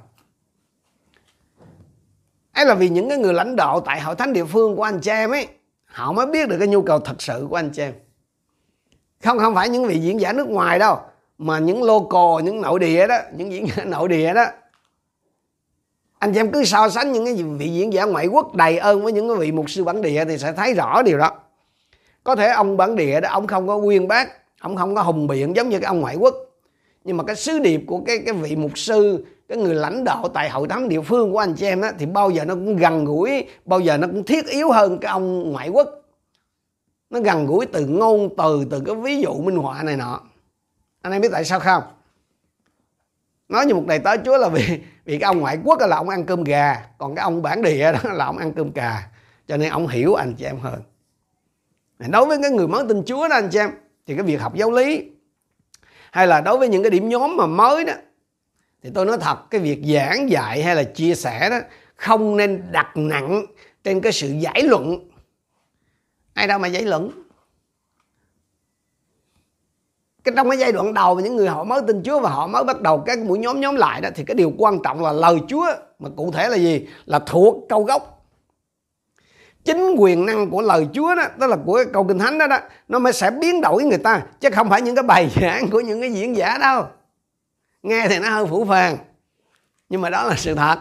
Ấy là vì những cái người lãnh đạo tại hội thánh địa phương của anh chị em ấy, họ mới biết được cái nhu cầu thật sự của anh chị em. Không, không phải những vị diễn giả nước ngoài đâu, mà những local, những nội địa đó, những diễn giả nội địa đó. Anh chị em cứ so sánh những cái vị diễn giả ngoại quốc đầy ơn với những cái vị mục sư bản địa thì sẽ thấy rõ điều đó. Có thể ông bản địa đó, ông không có uyên bác, ông không có hùng biện giống như cái ông ngoại quốc. Nhưng mà cái sứ điệp của cái, cái vị mục sư, cái người lãnh đạo tại hội thánh địa phương của anh chị em đó, thì bao giờ nó cũng gần gũi, bao giờ nó cũng thiết yếu hơn cái ông ngoại quốc. Nó gần gũi từ ngôn từ, từ cái ví dụ minh họa này nọ. Anh em biết tại sao không? Nói như một đầy tớ Chúa là vì, vì cái ông ngoại quốc là ông ăn cơm gà, còn cái ông bản địa đó là ông ăn cơm cà. Cho nên ông hiểu anh chị em hơn. Đối với cái người mới tin Chúa đó anh chị em, thì cái việc học giáo lý, hay là đối với những cái điểm nhóm mà mới đó, thì tôi nói thật, cái việc giảng dạy hay là chia sẻ đó không nên đặt nặng trên cái sự giải luận. Ai đâu mà giải luận. Cái trong cái giai đoạn đầu mà những người họ mới tin Chúa và họ mới bắt đầu các mũi nhóm nhóm lại đó, thì cái điều quan trọng là lời Chúa, mà cụ thể là gì? Là thuộc câu gốc. chính quyền năng của lời Chúa đó, đó là của câu Kinh Thánh đó, đó nó mới sẽ biến đổi người ta, chứ không phải những cái bài giảng của những cái diễn giả đâu. Nghe thì nó hơi phũ phàng, nhưng mà đó là sự thật.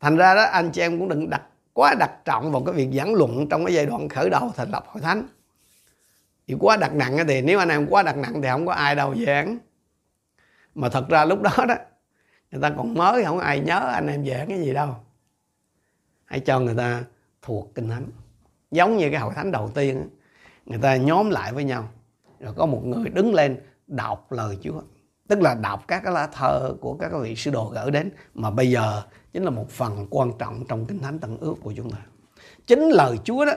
Thành ra đó anh chị em cũng đừng đặt quá đặt trọng vào cái việc giảng luận trong cái giai đoạn khởi đầu thành lập hội thánh. Thì quá đặt nặng thì nếu anh em quá đặt nặng thì không có ai đâu giảng. Mà thật ra lúc đó đó người ta còn mới, không ai nhớ anh em giảng cái gì đâu. Hãy cho người ta thuộc Kinh Thánh. Giống như cái hội thánh đầu tiên, người ta nhóm lại với nhau, rồi có một người đứng lên đọc lời Chúa. Tức là đọc các cái lá thơ của các vị sứ đồ gửi đến, mà bây giờ chính là một phần quan trọng trong Kinh Thánh Tân Ước của chúng ta. Chính lời Chúa đó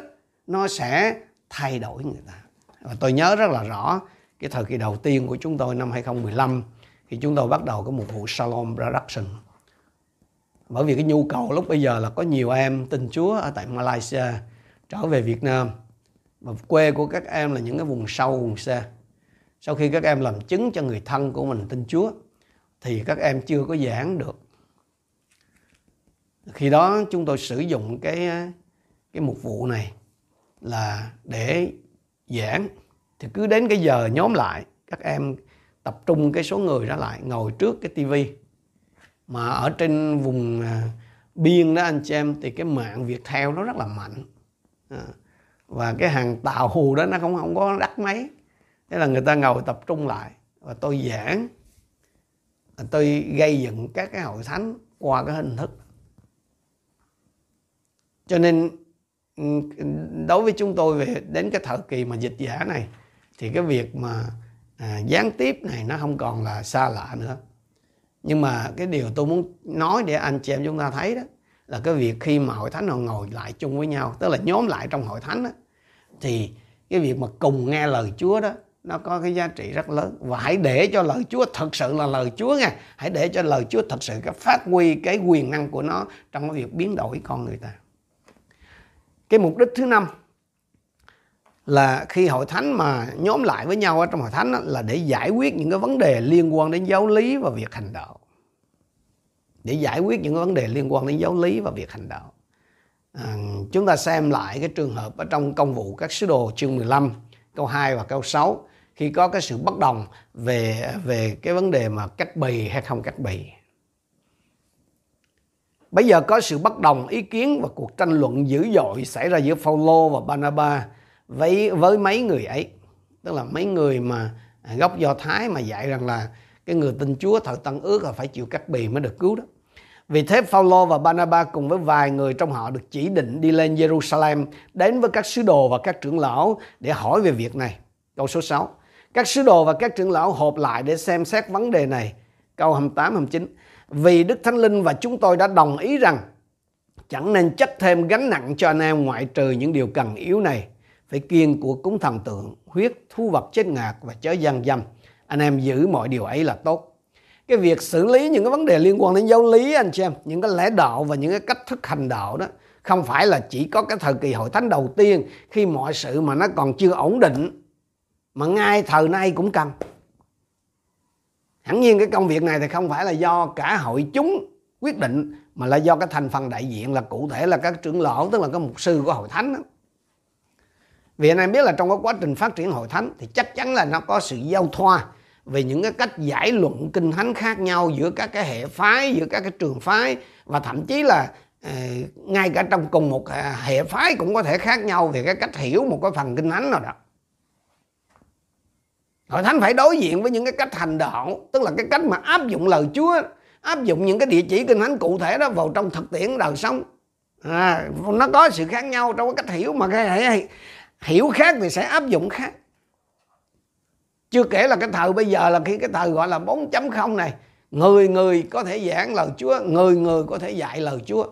nó sẽ thay đổi người ta. Và tôi nhớ rất là rõ cái thời kỳ đầu tiên của chúng tôi năm hai không một lăm, thì chúng tôi bắt đầu có một vụ Shalom Production. Bởi vì cái nhu cầu lúc bây giờ là có nhiều em tin Chúa ở tại Malaysia trở về Việt Nam, mà quê của các em là những cái vùng sâu, vùng xa. Sau khi các em làm chứng cho người thân của mình tin Chúa thì các em chưa có giảng được. Khi đó chúng tôi sử dụng cái cái mục vụ này là để giảng. Thì cứ đến cái giờ nhóm lại, các em tập trung cái số người đó lại, ngồi trước cái tivi. Mà ở trên vùng biên đó anh chị em, thì cái mạng Viettel nó rất là mạnh, và cái hàng tàu hù đó nó không, không có đắt mấy. Thế là người ta ngồi tập trung lại và tôi giảng. Tôi gây dựng các cái hội thánh qua cái hình thức. Cho nên đối với chúng tôi về đến cái thời kỳ mà dịch giả này thì cái việc mà à, gián tiếp này nó không còn là xa lạ nữa. Nhưng mà cái điều tôi muốn nói để anh chị em chúng ta thấy đó là cái việc khi mà hội thánh họ ngồi lại chung với nhau, tức là nhóm lại trong hội thánh đó, thì cái việc mà cùng nghe lời Chúa đó nó có cái giá trị rất lớn. Và hãy để cho lời Chúa thật sự là lời Chúa nha. Hãy để cho lời Chúa thật sự cái phát huy cái quyền năng của nó trong cái việc biến đổi con người ta. Cái mục đích thứ năm là khi hội thánh mà nhóm lại với nhau ở trong hội thánh là để giải quyết những cái vấn đề liên quan đến giáo lý và việc hành đạo. Để giải quyết những cái vấn đề liên quan đến giáo lý và việc hành đạo. À, chúng ta xem lại cái trường hợp ở trong công vụ các sứ đồ chương mười lăm, câu hai và câu sáu, khi có cái sự bất đồng về về cái vấn đề mà cách bì hay không cách bì. Bây giờ có sự bất đồng ý kiến và cuộc tranh luận dữ dội xảy ra giữa Phao-lô và Barnabas với với mấy người ấy, tức là mấy người mà gốc Do Thái mà dạy rằng là cái người tin Chúa thời Tân Ước là phải chịu cách bì mới được cứu đó. Vì thế Phao-lô và Barnabas cùng với vài người trong họ được chỉ định đi lên Jerusalem đến với các sứ đồ và các trưởng lão để hỏi về việc này. Câu số sáu. Các sứ đồ và các trưởng lão họp lại để xem xét vấn đề này. Câu hai mươi tám hai mươi chín. Vì Đức Thánh Linh và chúng tôi đã đồng ý rằng chẳng nên chất thêm gánh nặng cho anh em ngoại trừ những điều cần yếu này. Phải kiêng của cúng thần tượng, huyết, thu vật chết ngạt và chớ gian dâm. Anh em giữ mọi điều ấy là tốt. Cái việc xử lý những cái vấn đề liên quan đến giáo lý anh chị em, những cái lẽ đạo và những cái cách thức hành đạo đó, không phải là chỉ có cái thời kỳ hội thánh đầu tiên khi mọi sự mà nó còn chưa ổn định, mà ngay thời nay cũng cần. Hẳn nhiên cái công việc này thì không phải là do cả hội chúng quyết định, mà là do cái thành phần đại diện là cụ thể là các trưởng lão, tức là các mục sư của hội thánh đó. Vì anh em biết là trong cái quá trình phát triển hội thánh thì chắc chắn là nó có sự giao thoa về những cái cách giải luận kinh thánh khác nhau giữa các cái hệ phái, giữa các cái trường phái, và thậm chí là uh, ngay cả trong cùng một hệ phái cũng có thể khác nhau về cái cách hiểu một cái phần kinh thánh nào đó. Hội thánh phải đối diện với những cái cách hành đạo, tức là cái cách mà áp dụng lời Chúa, áp dụng những cái địa chỉ kinh thánh cụ thể đó vào trong thực tiễn đời sống. À, nó có sự khác nhau trong cái cách hiểu, mà cái hiểu khác thì sẽ áp dụng khác. Chưa kể là cái thời bây giờ là khi cái thời gọi là bốn chấm không này, người người có thể giảng lời Chúa, người người có thể dạy lời Chúa.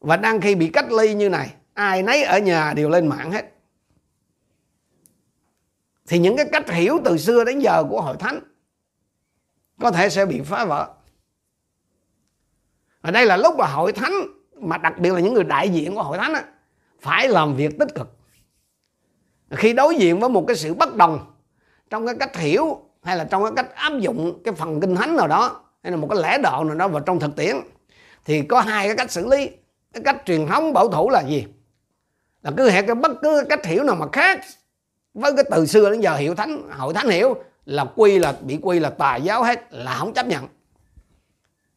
Và đang khi bị cách ly như này, ai nấy ở nhà đều lên mạng hết. Thì những cái cách hiểu từ xưa đến giờ của hội thánh có thể sẽ bị phá vỡ. Ở đây là lúc mà hội thánh, mà đặc biệt là những người đại diện của hội thánh á, phải làm việc tích cực. Khi đối diện với một cái sự bất đồng trong cái cách hiểu hay là trong cái cách áp dụng cái phần kinh thánh nào đó, hay là một cái lẽ đạo nào đó vào trong thực tiễn, thì có hai cái cách xử lý. Cái cách truyền thống bảo thủ là gì? Là cứ hẹn cái bất cứ cách hiểu nào mà khác với cái từ xưa đến giờ hiểu thánh, hội thánh hiểu là quy là bị quy là tà giáo hết, là không chấp nhận.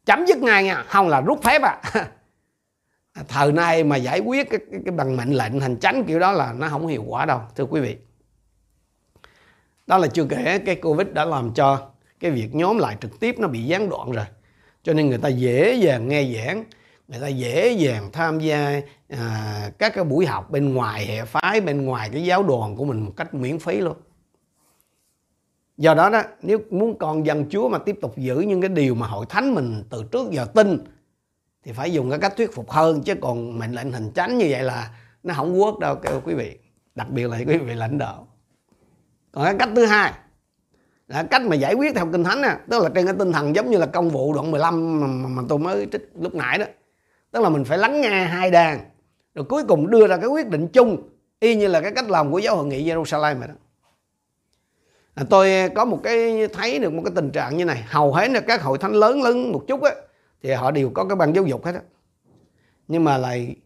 Chấm dứt ngay nha, không là rút phép à. Thời nay mà giải quyết cái, cái, cái bằng mệnh lệnh hành chánh kiểu đó là nó không hiệu quả đâu, thưa quý vị. Đó là chưa kể cái Covid đã làm cho cái việc nhóm lại trực tiếp nó bị gián đoạn rồi. Cho nên người ta dễ dàng nghe giảng, người ta dễ dàng tham gia à, các cái buổi học bên ngoài hệ phái, bên ngoài cái giáo đoàn của mình một cách miễn phí luôn. Do đó đó, nếu muốn con dân Chúa mà tiếp tục giữ những cái điều mà hội thánh mình từ trước giờ tin thì phải dùng cái cách thuyết phục hơn, chứ còn mệnh lệnh hành chánh như vậy là nó không work đâu kêu quý vị, đặc biệt là quý vị lãnh đạo. Còn cái cách thứ hai là cách mà giải quyết theo Kinh Thánh á, tức là trên cái tinh thần giống như là công vụ đoạn mười lăm mà, mà, mà tôi mới trích lúc nãy đó. Tức là mình phải lắng nghe hai đàn rồi cuối cùng đưa ra cái quyết định chung, y như là cái cách làm của giáo hội nghị Jerusalem vậy đó. À, tôi có một cái thấy được một cái tình trạng như này, hầu hết là các hội thánh lớn lớn một chút á thì họ đều có cái ban giáo dục hết á. Nhưng mà lại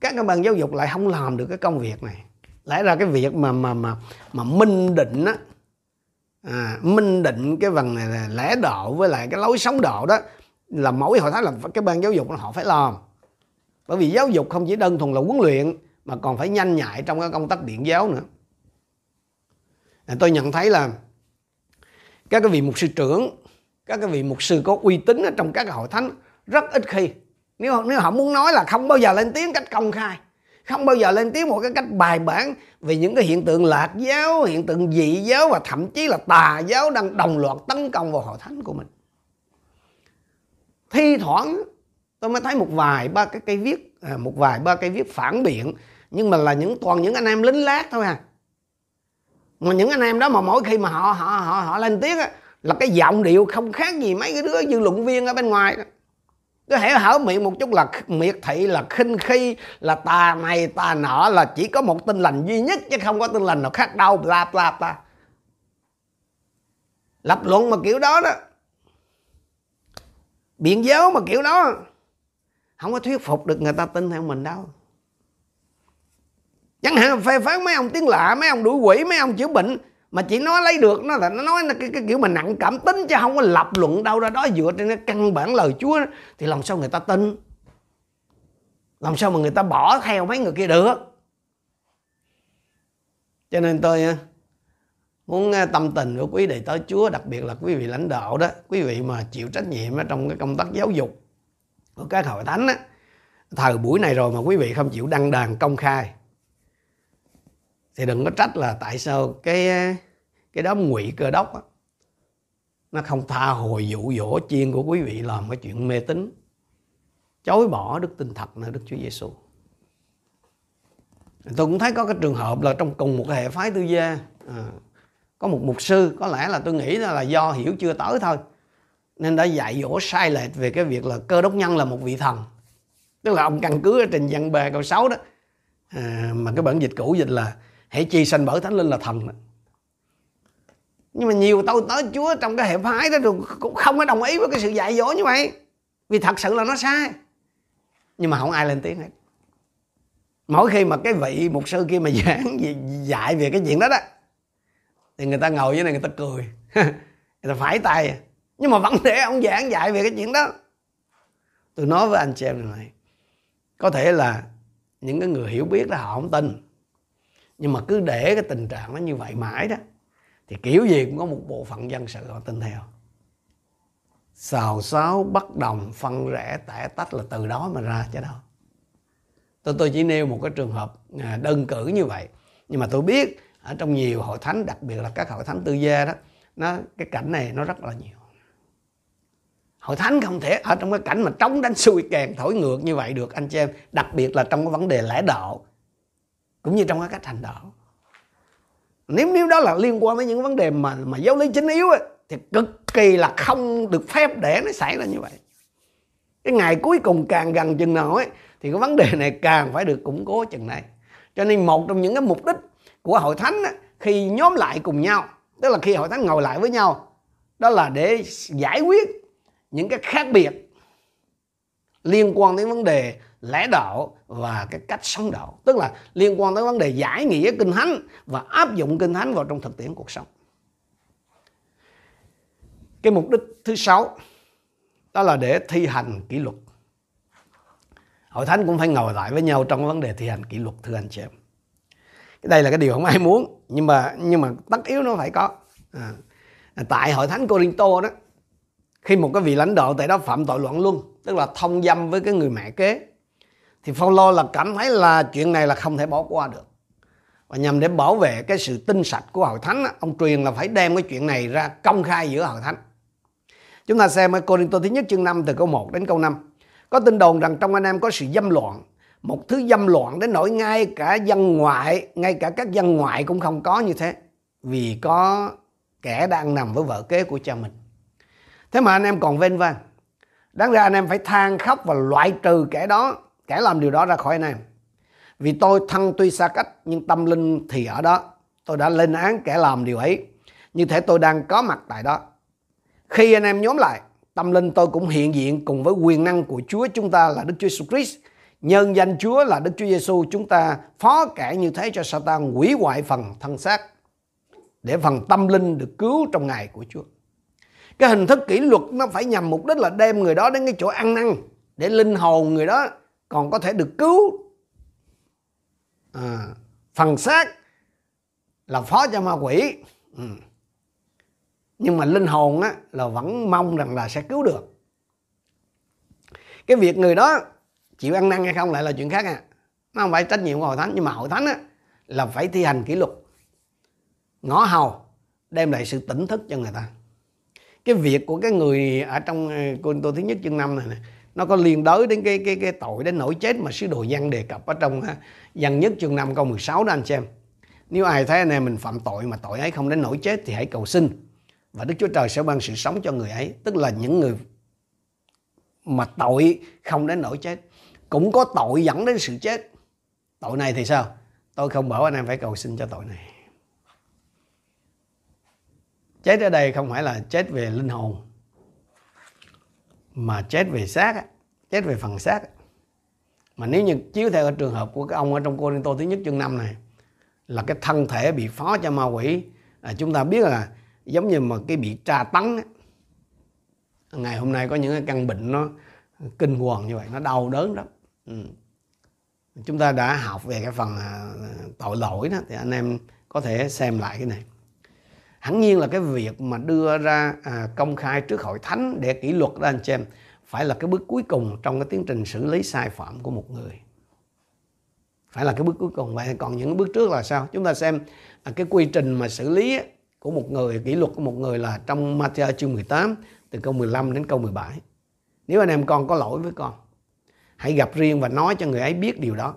các cái ban giáo dục lại không làm được cái công việc này. Lẽ ra cái việc mà mà mà mà minh định á, à, minh định cái phần này là lẽ đạo với lại cái lối sống đạo đó là mỗi hội thánh, là cái ban giáo dục họ phải làm. Bởi vì giáo dục không chỉ đơn thuần là huấn luyện mà còn phải nhanh nhạy trong cái công tác điện giáo nữa. À, tôi nhận thấy là các cái vị mục sư trưởng, các cái vị mục sư có uy tín ở trong các hội thánh rất ít khi, nếu nếu họ muốn nói là không bao giờ lên tiếng cách công khai, không bao giờ lên tiếng một cái cách bài bản về những cái hiện tượng lạc giáo, hiện tượng dị giáo và thậm chí là tà giáo đang đồng loạt tấn công vào hội thánh của mình. Thi thoảng tôi mới thấy một vài ba cái cây viết, một vài ba cây viết phản biện, nhưng mà là những toàn những anh em lính lát thôi à. Mà những anh em đó mà mỗi khi mà họ họ họ, họ lên tiếng á, là cái giọng điệu không khác gì mấy cái đứa dư luận viên ở bên ngoài đó. Cứ hễ hở miệng một chút là miệt thị, là khinh khi, là tà này tà nọ, là chỉ có một tin lành duy nhất chứ không có tin lành nào khác đâu, bla bla bla. Lập luận mà kiểu đó đó, biện giáo mà kiểu đó không có thuyết phục được người ta tin theo mình đâu. Chẳng hạn phê phán mấy ông tiếng lạ, mấy ông đuổi quỷ, mấy ông chữa bệnh mà chỉ nói lấy được nó là nó nói cái, cái kiểu mà nặng cảm tính, chứ không có lập luận đâu ra đó dựa trên cái căn bản lời Chúa đó, thì làm sao người ta tin, làm sao mà người ta bỏ theo mấy người kia được. Cho nên tôi muốn tâm tình của quý đệ tớ Chúa, đặc biệt là quý vị lãnh đạo đó, quý vị mà chịu trách nhiệm ở trong cái công tác giáo dục của các hội thánh á, thời buổi này rồi mà quý vị không chịu đăng đàn công khai thì đừng có trách là tại sao cái cái đám ngụy Cơ Đốc á, nó không tha hồi dụ dỗ chiên của quý vị làm cái chuyện mê tín, chối bỏ đức tin thật nơi Đức Chúa Giêsu. Tôi cũng thấy có cái trường hợp là trong cùng một hệ phái tư gia, à, có một mục sư, có lẽ là tôi nghĩ là do hiểu chưa tới thôi, nên đã dạy dỗ sai lệch về cái việc là Cơ Đốc nhân là một vị thần. Tức là ông căn cứ ở trên Giăng ba câu sáu đó, à, mà cái bản dịch cũ dịch là hễ chi sanh bởi Thánh Linh là thần. Nhưng mà nhiều tôi tới Chúa trong cái hệ phái đó cũng không có đồng ý với cái sự dạy dỗ như vậy, vì thật sự là nó sai. Nhưng mà không ai lên tiếng hết. Mỗi khi mà cái vị mục sư kia mà giảng dạy về cái chuyện đó đó, thì người ta ngồi dưới này người ta cười, người ta phẩy tay. Nhưng mà vẫn để ông giảng dạy về cái chuyện đó. Tôi nói với anh chị em này, có thể là những cái người hiểu biết đó họ không tin, nhưng mà cứ để cái tình trạng nó như vậy mãi đó thì kiểu gì cũng có một bộ phận dân sự họ tin theo. Xào xáo, bất đồng, phân rẽ, tẻ tách là từ đó mà ra chứ đâu. Tôi, tôi chỉ nêu một cái trường hợp đơn cử như vậy. Nhưng mà tôi biết ở trong nhiều hội thánh, đặc biệt là các hội thánh tư gia đó, nó cái cảnh này nó rất là nhiều. Hội thánh không thể ở trong cái cảnh mà trống đánh xuôi kèn thổi ngược như vậy được anh chị em. Đặc biệt là trong cái vấn đề lẽ đạo, cũng như trong cái cách hành đạo. Nếu nếu đó là liên quan đến những vấn đề mà, mà giáo lý chính yếu ấy, thì cực kỳ là không được phép để nó xảy ra như vậy. Cái ngày cuối cùng càng gần chừng nào ấy, thì cái vấn đề này càng phải được củng cố chừng này. Cho nên một trong những cái mục đích của hội thánh ấy, khi nhóm lại cùng nhau, tức là khi hội thánh ngồi lại với nhau, đó là để giải quyết những cái khác biệt liên quan đến vấn đề lẽ đạo và cái cách sống đạo, tức là liên quan tới vấn đề giải nghĩa kinh thánh và áp dụng kinh thánh vào trong thực tiễn cuộc sống. Cái mục đích thứ sáu đó là để thi hành kỷ luật. Hội thánh cũng phải ngồi lại với nhau trong vấn đề thi hành kỷ luật, thưa anh chị em. Cái đây là cái điều không ai muốn, nhưng mà nhưng mà tất yếu nó phải có. À, tại hội thánh Cô-rinh-tô đó, khi một cái vị lãnh đạo tại đó phạm tội loạn luân, tức là thông dâm với cái người mẹ kế, thì Phao-lô là cảm thấy là chuyện này là không thể bỏ qua được. Và nhằm để bảo vệ cái sự tinh sạch của hội thánh, ông truyền là phải đem cái chuyện này ra công khai giữa hội thánh. Chúng ta xem ở Cô-rinh-tô thứ nhất chương năm từ câu một đến câu năm. Có tin đồn rằng trong anh em có sự dâm loạn, một thứ dâm loạn đến nỗi ngay cả dân ngoại, ngay cả các dân ngoại cũng không có như thế, vì có kẻ đang nằm với vợ kế của cha mình. Thế mà anh em còn vênh vang. Đáng ra anh em phải than khóc và loại trừ kẻ đó, kẻ làm điều đó ra khỏi anh em. Vì tôi thân tuy xa cách nhưng tâm linh thì ở đó. Tôi đã lên án kẻ làm điều ấy, như thể tôi đang có mặt tại đó. Khi anh em nhóm lại, tâm linh tôi cũng hiện diện cùng với quyền năng của Chúa chúng ta là Đức Chúa Jesus Christ. Nhân danh Chúa là Đức Chúa Giêsu, chúng ta phó kẻ như thế cho Satan hủy hoại phần thân xác, để phần tâm linh được cứu trong ngày của Chúa. Cái hình thức kỷ luật nó phải nhằm mục đích là đem người đó đến cái chỗ ăn năn, để linh hồn người đó còn có thể được cứu. À, phần xác là phó cho ma quỷ, ừ. nhưng mà linh hồn á, là vẫn mong rằng là sẽ cứu được. Cái việc người đó chịu ăn năn hay không lại là chuyện khác à, nó không phải trách nhiệm của hội thánh. Nhưng mà hội thánh á, là phải thi hành kỷ luật, ngõ hầu, đem lại sự tỉnh thức cho người ta. Cái việc của cái người ở trong Cô-rinh-tô thứ nhất chương năm này, này nó có liên đới đến cái cái cái tội đến nỗi chết mà sứ đồ Giăng đề cập ở trong Giăng nhất chương năm câu mười sáu đó anh xem. Nếu ai thấy anh em mình phạm tội mà tội ấy không đến nỗi chết thì hãy cầu xin, và Đức Chúa Trời sẽ ban sự sống cho người ấy. Tức là những người mà tội không đến nỗi chết, cũng có tội dẫn đến sự chết. Tội này thì sao? Tôi không bảo anh em phải cầu xin cho tội này. Chết ở đây không phải là chết về linh hồn, mà chết về xác, chết về phần xác. Mà nếu như chiếu theo trường hợp của các ông ở trong Cô-rinh-tô thứ nhất chương năm này, là cái thân thể bị phó cho ma quỷ, à, chúng ta biết là giống như mà cái bị tra tấn. Ngày hôm nay có những cái căn bệnh nó kinh hoàng như vậy, nó đau đớn lắm. Ừ. Chúng ta đã học về cái phần tội lỗi đó, thì anh em có thể xem lại cái này. Hẳn nhiên là cái việc mà đưa ra à, công khai trước hội thánh để kỷ luật đó anh chị em, phải là cái bước cuối cùng trong cái tiến trình xử lý sai phạm của một người. Phải là cái bước cuối cùng. Vậy còn những bước trước là sao? Chúng ta xem à, cái quy trình mà xử lý của một người, kỷ luật của một người là trong Ma-thi-ơ chương mười tám từ câu mười lăm đến câu mười bảy. Nếu anh em con có lỗi với con, hãy gặp riêng và nói cho người ấy biết điều đó.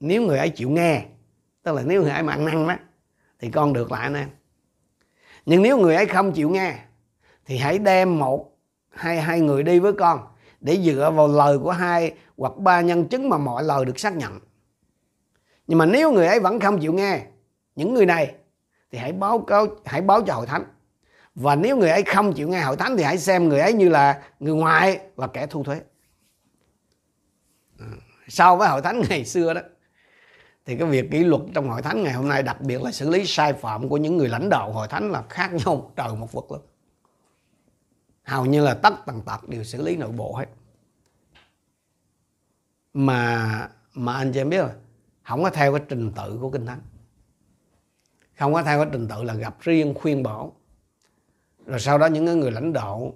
Nếu người ấy chịu nghe, tức là nếu người ấy mà ăn năn đó, thì con được lại anh em. Nhưng nếu người ấy không chịu nghe, thì hãy đem một hay hai người đi với con, để dựa vào lời của hai hoặc ba nhân chứng mà mọi lời được xác nhận. Nhưng mà nếu người ấy vẫn không chịu nghe những người này, thì hãy báo cáo, hãy báo cho hội thánh. Và nếu người ấy không chịu nghe hội thánh, thì hãy xem người ấy như là người ngoại và kẻ thu thuế. So với hội thánh ngày xưa đó, thì cái việc kỷ luật trong hội thánh ngày hôm nay, đặc biệt là xử lý sai phạm của những người lãnh đạo hội thánh, là khác nhau một trời một vực lắm. Hầu như là tất tần tật đều xử lý nội bộ hết. Mà mà anh chị em biết rồi, không có theo cái trình tự của kinh thánh. Không có theo cái trình tự là gặp riêng khuyên bảo. Rồi sau đó những người lãnh đạo,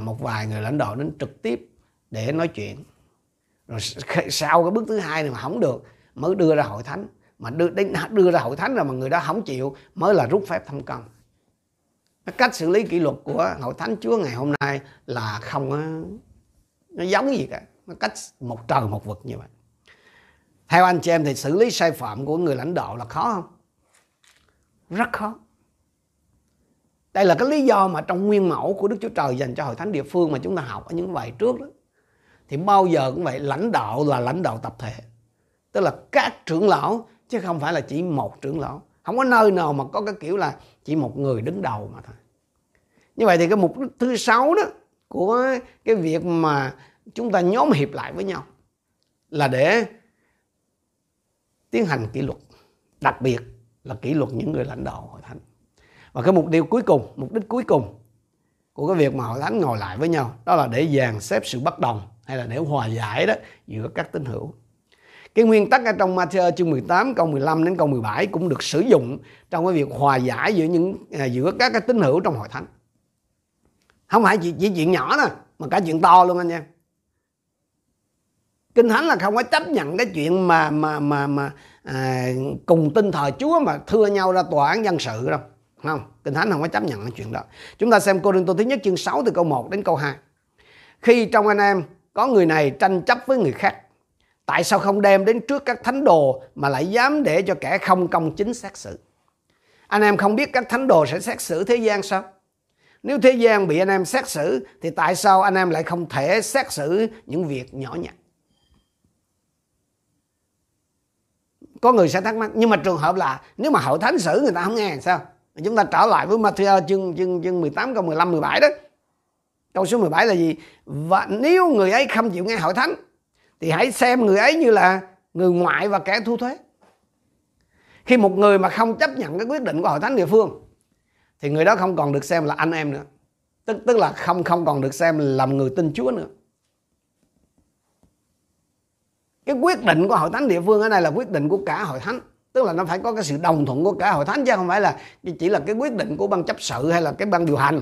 một vài người lãnh đạo đến trực tiếp để nói chuyện. Rồi sau cái bước thứ hai này mà không được, mới đưa ra hội thánh. Mà đưa, đưa ra hội thánh rồi mà người đó không chịu, mới là rút phép thăm căn. Cách xử lý kỷ luật của hội thánh Chúa ngày hôm nay là không nó giống gì cả, nó cách một trời một vực như vậy. Theo anh chị em thì xử lý sai phạm của người lãnh đạo là khó không? Rất khó. Đây là cái lý do mà trong nguyên mẫu của Đức Chúa Trời dành cho hội thánh địa phương mà chúng ta học ở những bài trước đó, thì bao giờ cũng vậy, lãnh đạo là lãnh đạo tập thể, tức là các trưởng lão chứ không phải là chỉ một trưởng lão. Không có nơi nào mà có cái kiểu là chỉ một người đứng đầu mà thôi. Như vậy thì cái mục đích thứ sáu đó của cái việc mà chúng ta nhóm hiệp lại với nhau là để tiến hành kỷ luật, đặc biệt là kỷ luật những người lãnh đạo hội thánh. Và cái mục tiêu cuối cùng, mục đích cuối cùng của cái việc mà hội thánh ngồi lại với nhau đó là để dàn xếp sự bất đồng hay là để hòa giải đó giữa các tín hữu. Cái nguyên tắc ở trong Ma-thi-ơ chương mười tám câu mười lăm đến câu mười bảy cũng được sử dụng trong cái việc hòa giải giữa những giữa các cái tín hữu trong hội thánh. Không phải chỉ, chỉ chuyện nhỏ nè, mà cả chuyện to luôn anh em. Kinh thánh là không có chấp nhận cái chuyện mà mà mà mà à, cùng tin thờ Chúa mà thưa nhau ra tòa án dân sự đâu. Không, Kinh Thánh không có chấp nhận cái chuyện đó. Chúng ta xem Cô-rinh-tô thứ nhất chương sáu từ câu một đến câu hai. Khi trong anh em có người này tranh chấp với người khác, tại sao không đem đến trước các thánh đồ mà lại dám để cho kẻ không công chính xét xử? Anh em không biết các thánh đồ sẽ xét xử thế gian sao? Nếu thế gian bị anh em xét xử thì tại sao anh em lại không thể xét xử những việc nhỏ nhặt? Có người sẽ thắc mắc, nhưng mà trường hợp là nếu mà hội thánh xử người ta không nghe sao? Chúng ta trở lại với Ma-thi-ơ chương, chương, chương mười tám câu mười lăm mười bảy đó. Câu số mười bảy là gì? Và nếu người ấy không chịu nghe hội thánh thì hãy xem người ấy như là người ngoại và kẻ thu thuế. Khi một người mà không chấp nhận cái quyết định của hội thánh địa phương thì người đó không còn được xem là anh em nữa. Tức, tức là không, không còn được xem là người tin Chúa nữa. Cái quyết định của hội thánh địa phương ở đây là quyết định của cả hội thánh. Tức là nó phải có cái sự đồng thuận của cả hội thánh, chứ không phải là chỉ là cái quyết định của ban chấp sự hay là cái ban điều hành.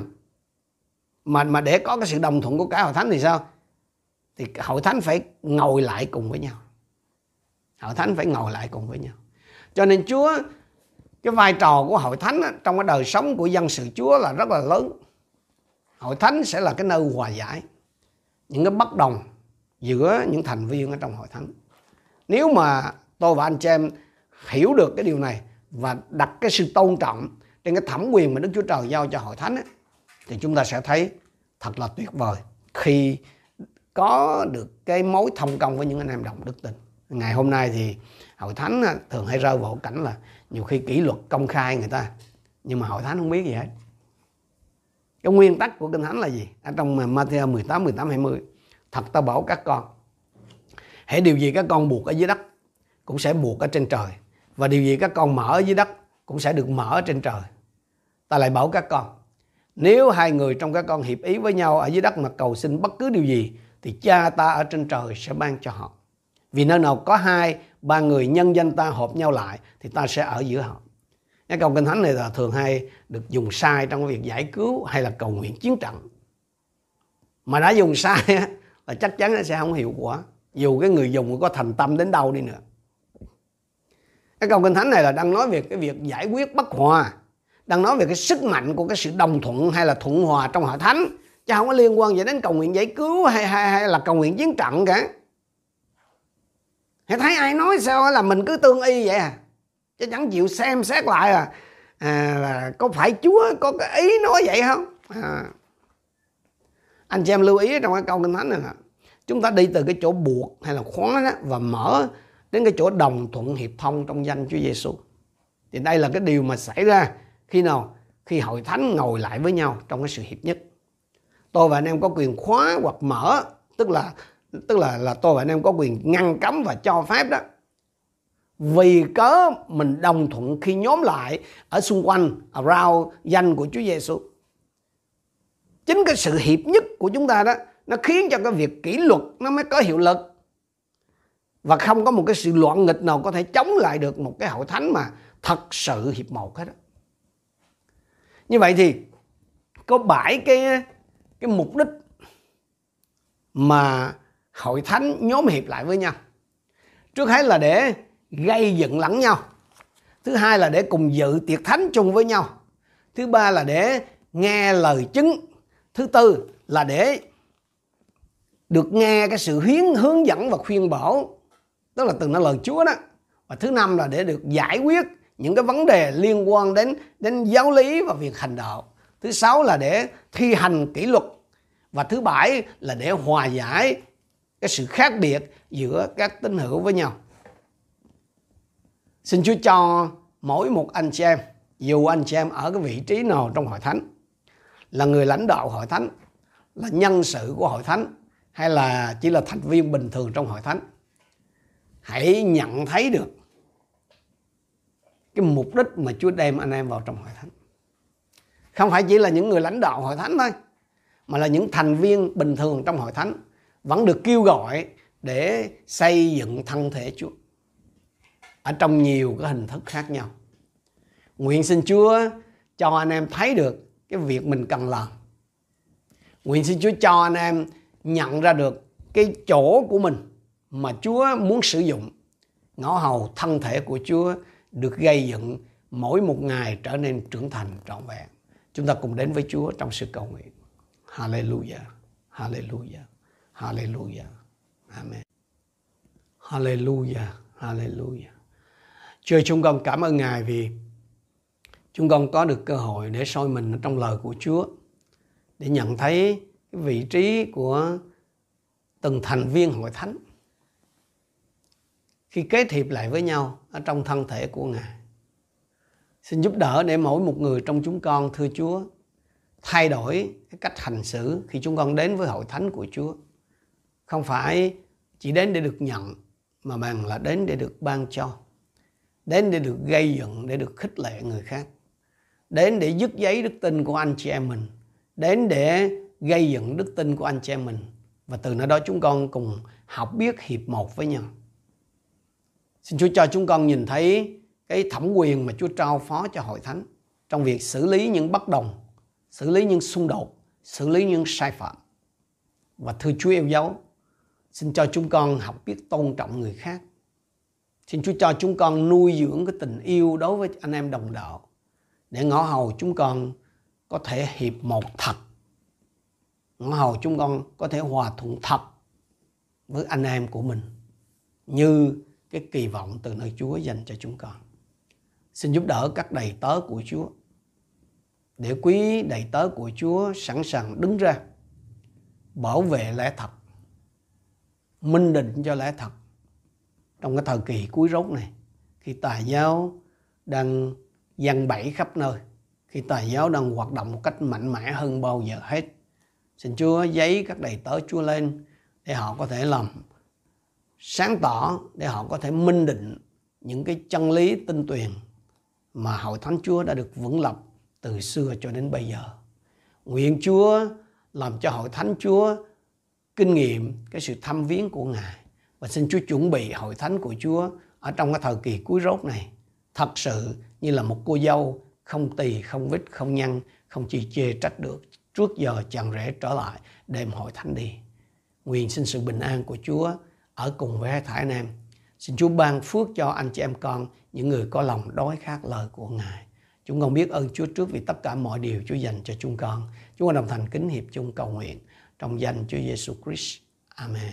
Mà, mà để có cái sự đồng thuận của cả hội thánh thì sao? Thì hội thánh phải ngồi lại cùng với nhau. Hội thánh phải ngồi lại cùng với nhau. Cho nên Chúa, cái vai trò của hội thánh trong cái đời sống của dân sự Chúa là rất là lớn. Hội thánh sẽ là cái nơi hòa giải những cái bất đồng giữa những thành viên ở trong hội thánh. Nếu mà tôi và anh chị em hiểu được cái điều này và đặt cái sự tôn trọng trên cái thẩm quyền mà Đức Chúa Trời giao cho hội thánh ấy, thì chúng ta sẽ thấy thật là tuyệt vời khi có được cái mối thông công với những anh em đồng đức tin. Ngày hôm nay thì hội thánh thường hay rơi vào cảnh là nhiều khi kỷ luật công khai người ta, nhưng mà hội thánh không biết gì hết. Cái nguyên tắc của Kinh Thánh là gì? Ở trong Ma-thi-ơ mười tám, mười tám, hai mươi, thật ta bảo các con, hễ điều gì các con buộc ở dưới đất cũng sẽ buộc ở trên trời, và điều gì các con mở ở dưới đất cũng sẽ được mở ở trên trời. Ta lại bảo các con, nếu hai người trong các con hiệp ý với nhau ở dưới đất mà cầu xin bất cứ điều gì thì Cha ta ở trên trời sẽ ban cho họ. Vì nơi nào có hai, ba người nhân danh ta họp nhau lại thì ta sẽ ở giữa họ. Cái câu Kinh Thánh này là thường hay được dùng sai trong việc giải cứu hay là cầu nguyện chiến trận. Mà đã dùng sai là chắc chắn nó sẽ không hiệu quả, dù cái người dùng có thành tâm đến đâu đi nữa. Cái câu Kinh Thánh này là đang nói về cái việc giải quyết bất hòa, đang nói về cái sức mạnh của cái sự đồng thuận hay là thuận hòa trong hội thánh, chứ không có liên quan gì đến cầu nguyện giải cứu hay hay hay là cầu nguyện chiến trận cả. Hãy thấy ai nói sao là mình cứ tương y vậy à, chứ chẳng chịu xem xét lại à, à là có phải Chúa có cái ý nói vậy không? À. Anh chị em lưu ý trong cái câu Kinh Thánh này là chúng ta đi từ cái chỗ buộc hay là khóa đó và mở đến cái chỗ đồng thuận hiệp thông trong danh Chúa Giêsu. Thì đây là cái điều mà xảy ra khi nào? Khi hội thánh ngồi lại với nhau trong cái sự hiệp nhất. Tôi và anh em có quyền khóa hoặc mở, tức là tức là là tôi và anh em có quyền ngăn cấm và cho phép đó. Vì cớ mình đồng thuận khi nhóm lại ở xung quanh around danh của Chúa Giêsu. Chính cái sự hiệp nhất của chúng ta đó nó khiến cho cái việc kỷ luật nó mới có hiệu lực. Và không có một cái sự loạn nghịch nào có thể chống lại được một cái hội thánh mà thật sự hiệp một hết đó. Như vậy thì có bảy cái, cái mục đích mà hội thánh nhóm hiệp lại với nhau. Trước hết là để gây dựng lẫn nhau. Thứ hai là để cùng dự tiệc thánh chung với nhau. Thứ ba là để nghe lời chứng. Thứ tư là để được nghe cái sự hiến hướng dẫn và khuyên bảo, tức là từng nói lời Chúa đó. Và thứ năm là để được giải quyết những cái vấn đề liên quan đến, đến giáo lý và việc hành đạo. Thứ sáu là để thi hành kỷ luật. Và thứ bảy là để hòa giải cái sự khác biệt giữa các tín hữu với nhau. Xin Chúa cho mỗi một anh chị em, dù anh chị em ở cái vị trí nào trong hội thánh, là người lãnh đạo hội thánh, là nhân sự của hội thánh, hay là chỉ là thành viên bình thường trong hội thánh, hãy nhận thấy được cái mục đích mà Chúa đem anh em vào trong hội thánh. Không phải chỉ là những người lãnh đạo hội thánh thôi, mà là những thành viên bình thường trong hội thánh vẫn được kêu gọi để xây dựng thân thể Chúa ở trong nhiều cái hình thức khác nhau. Nguyện xin Chúa cho anh em thấy được cái việc mình cần làm. Nguyện xin Chúa cho anh em nhận ra được cái chỗ của mình mà Chúa muốn sử dụng, ngõ hầu thân thể của Chúa được gây dựng mỗi một ngày trở nên trưởng thành trọn vẹn. Chúng ta cùng đến với Chúa trong sự cầu nguyện. Hallelujah, Hallelujah, Hallelujah, Amen. Hallelujah, Hallelujah. Chúa, chúng con cảm ơn Ngài vì chúng con có được cơ hội để soi mình trong lời của Chúa, để nhận thấy cái vị trí của từng thành viên hội thánh khi kế thiệp lại với nhau ở trong thân thể của Ngài. Xin giúp đỡ để mỗi một người trong chúng con, thưa Chúa, thay đổi cái cách hành xử khi chúng con đến với hội thánh của Chúa. Không phải chỉ đến để được nhận, mà bằng là đến để được ban cho, đến để được gây dựng, để được khích lệ người khác, đến để dứt giấy đức tin của anh chị em mình, đến để gây dựng đức tin của anh chị em mình. Và từ nơi đó chúng con cùng học biết hiệp một với nhau. Xin Chúa cho chúng con nhìn thấy cái thẩm quyền mà Chúa trao phó cho hội thánh trong việc xử lý những bất đồng, xử lý những xung đột, xử lý những sai phạm. Và thưa Chúa yêu dấu, xin cho chúng con học biết tôn trọng người khác. Xin Chúa cho chúng con nuôi dưỡng cái tình yêu đối với anh em đồng đạo, để ngõ hầu chúng con có thể hiệp một thật, ngõ hầu chúng con có thể hòa thuận thật với anh em của mình, như cái kỳ vọng từ nơi Chúa dành cho chúng con. Xin giúp đỡ các đầy tớ của Chúa, để quý đầy tớ của Chúa sẵn sàng đứng ra bảo vệ lẽ thật, minh định cho lẽ thật trong cái thời kỳ cuối rốt này, khi tà giáo đang giăng bẫy khắp nơi, khi tà giáo đang hoạt động một cách mạnh mẽ hơn bao giờ hết. Xin Chúa giấy các đầy tớ Chúa lên để họ có thể làm sáng tỏ, để họ có thể minh định những cái chân lý tinh tuyền mà hội thánh Chúa đã được vững lập từ xưa cho đến bây giờ. Nguyện Chúa làm cho hội thánh Chúa kinh nghiệm cái sự thăm viếng của Ngài. Và xin Chúa chuẩn bị hội thánh của Chúa ở trong cái thời kỳ cuối rốt này thật sự như là một cô dâu không tì, không vết, không nhăn, không chỉ chê trách được, trước giờ chàng rể trở lại đem hội thánh đi. Nguyện xin sự bình an của Chúa ở cùng với hai thải anh em. Xin Chúa ban phước cho anh chị em con, những người có lòng đói khát lời của Ngài. Chúng con biết ơn Chúa trước vì tất cả mọi điều Chúa dành cho chúng con. Chúng con đồng thành kính hiệp chung cầu nguyện trong danh Chúa Giêsu Christ. Amen.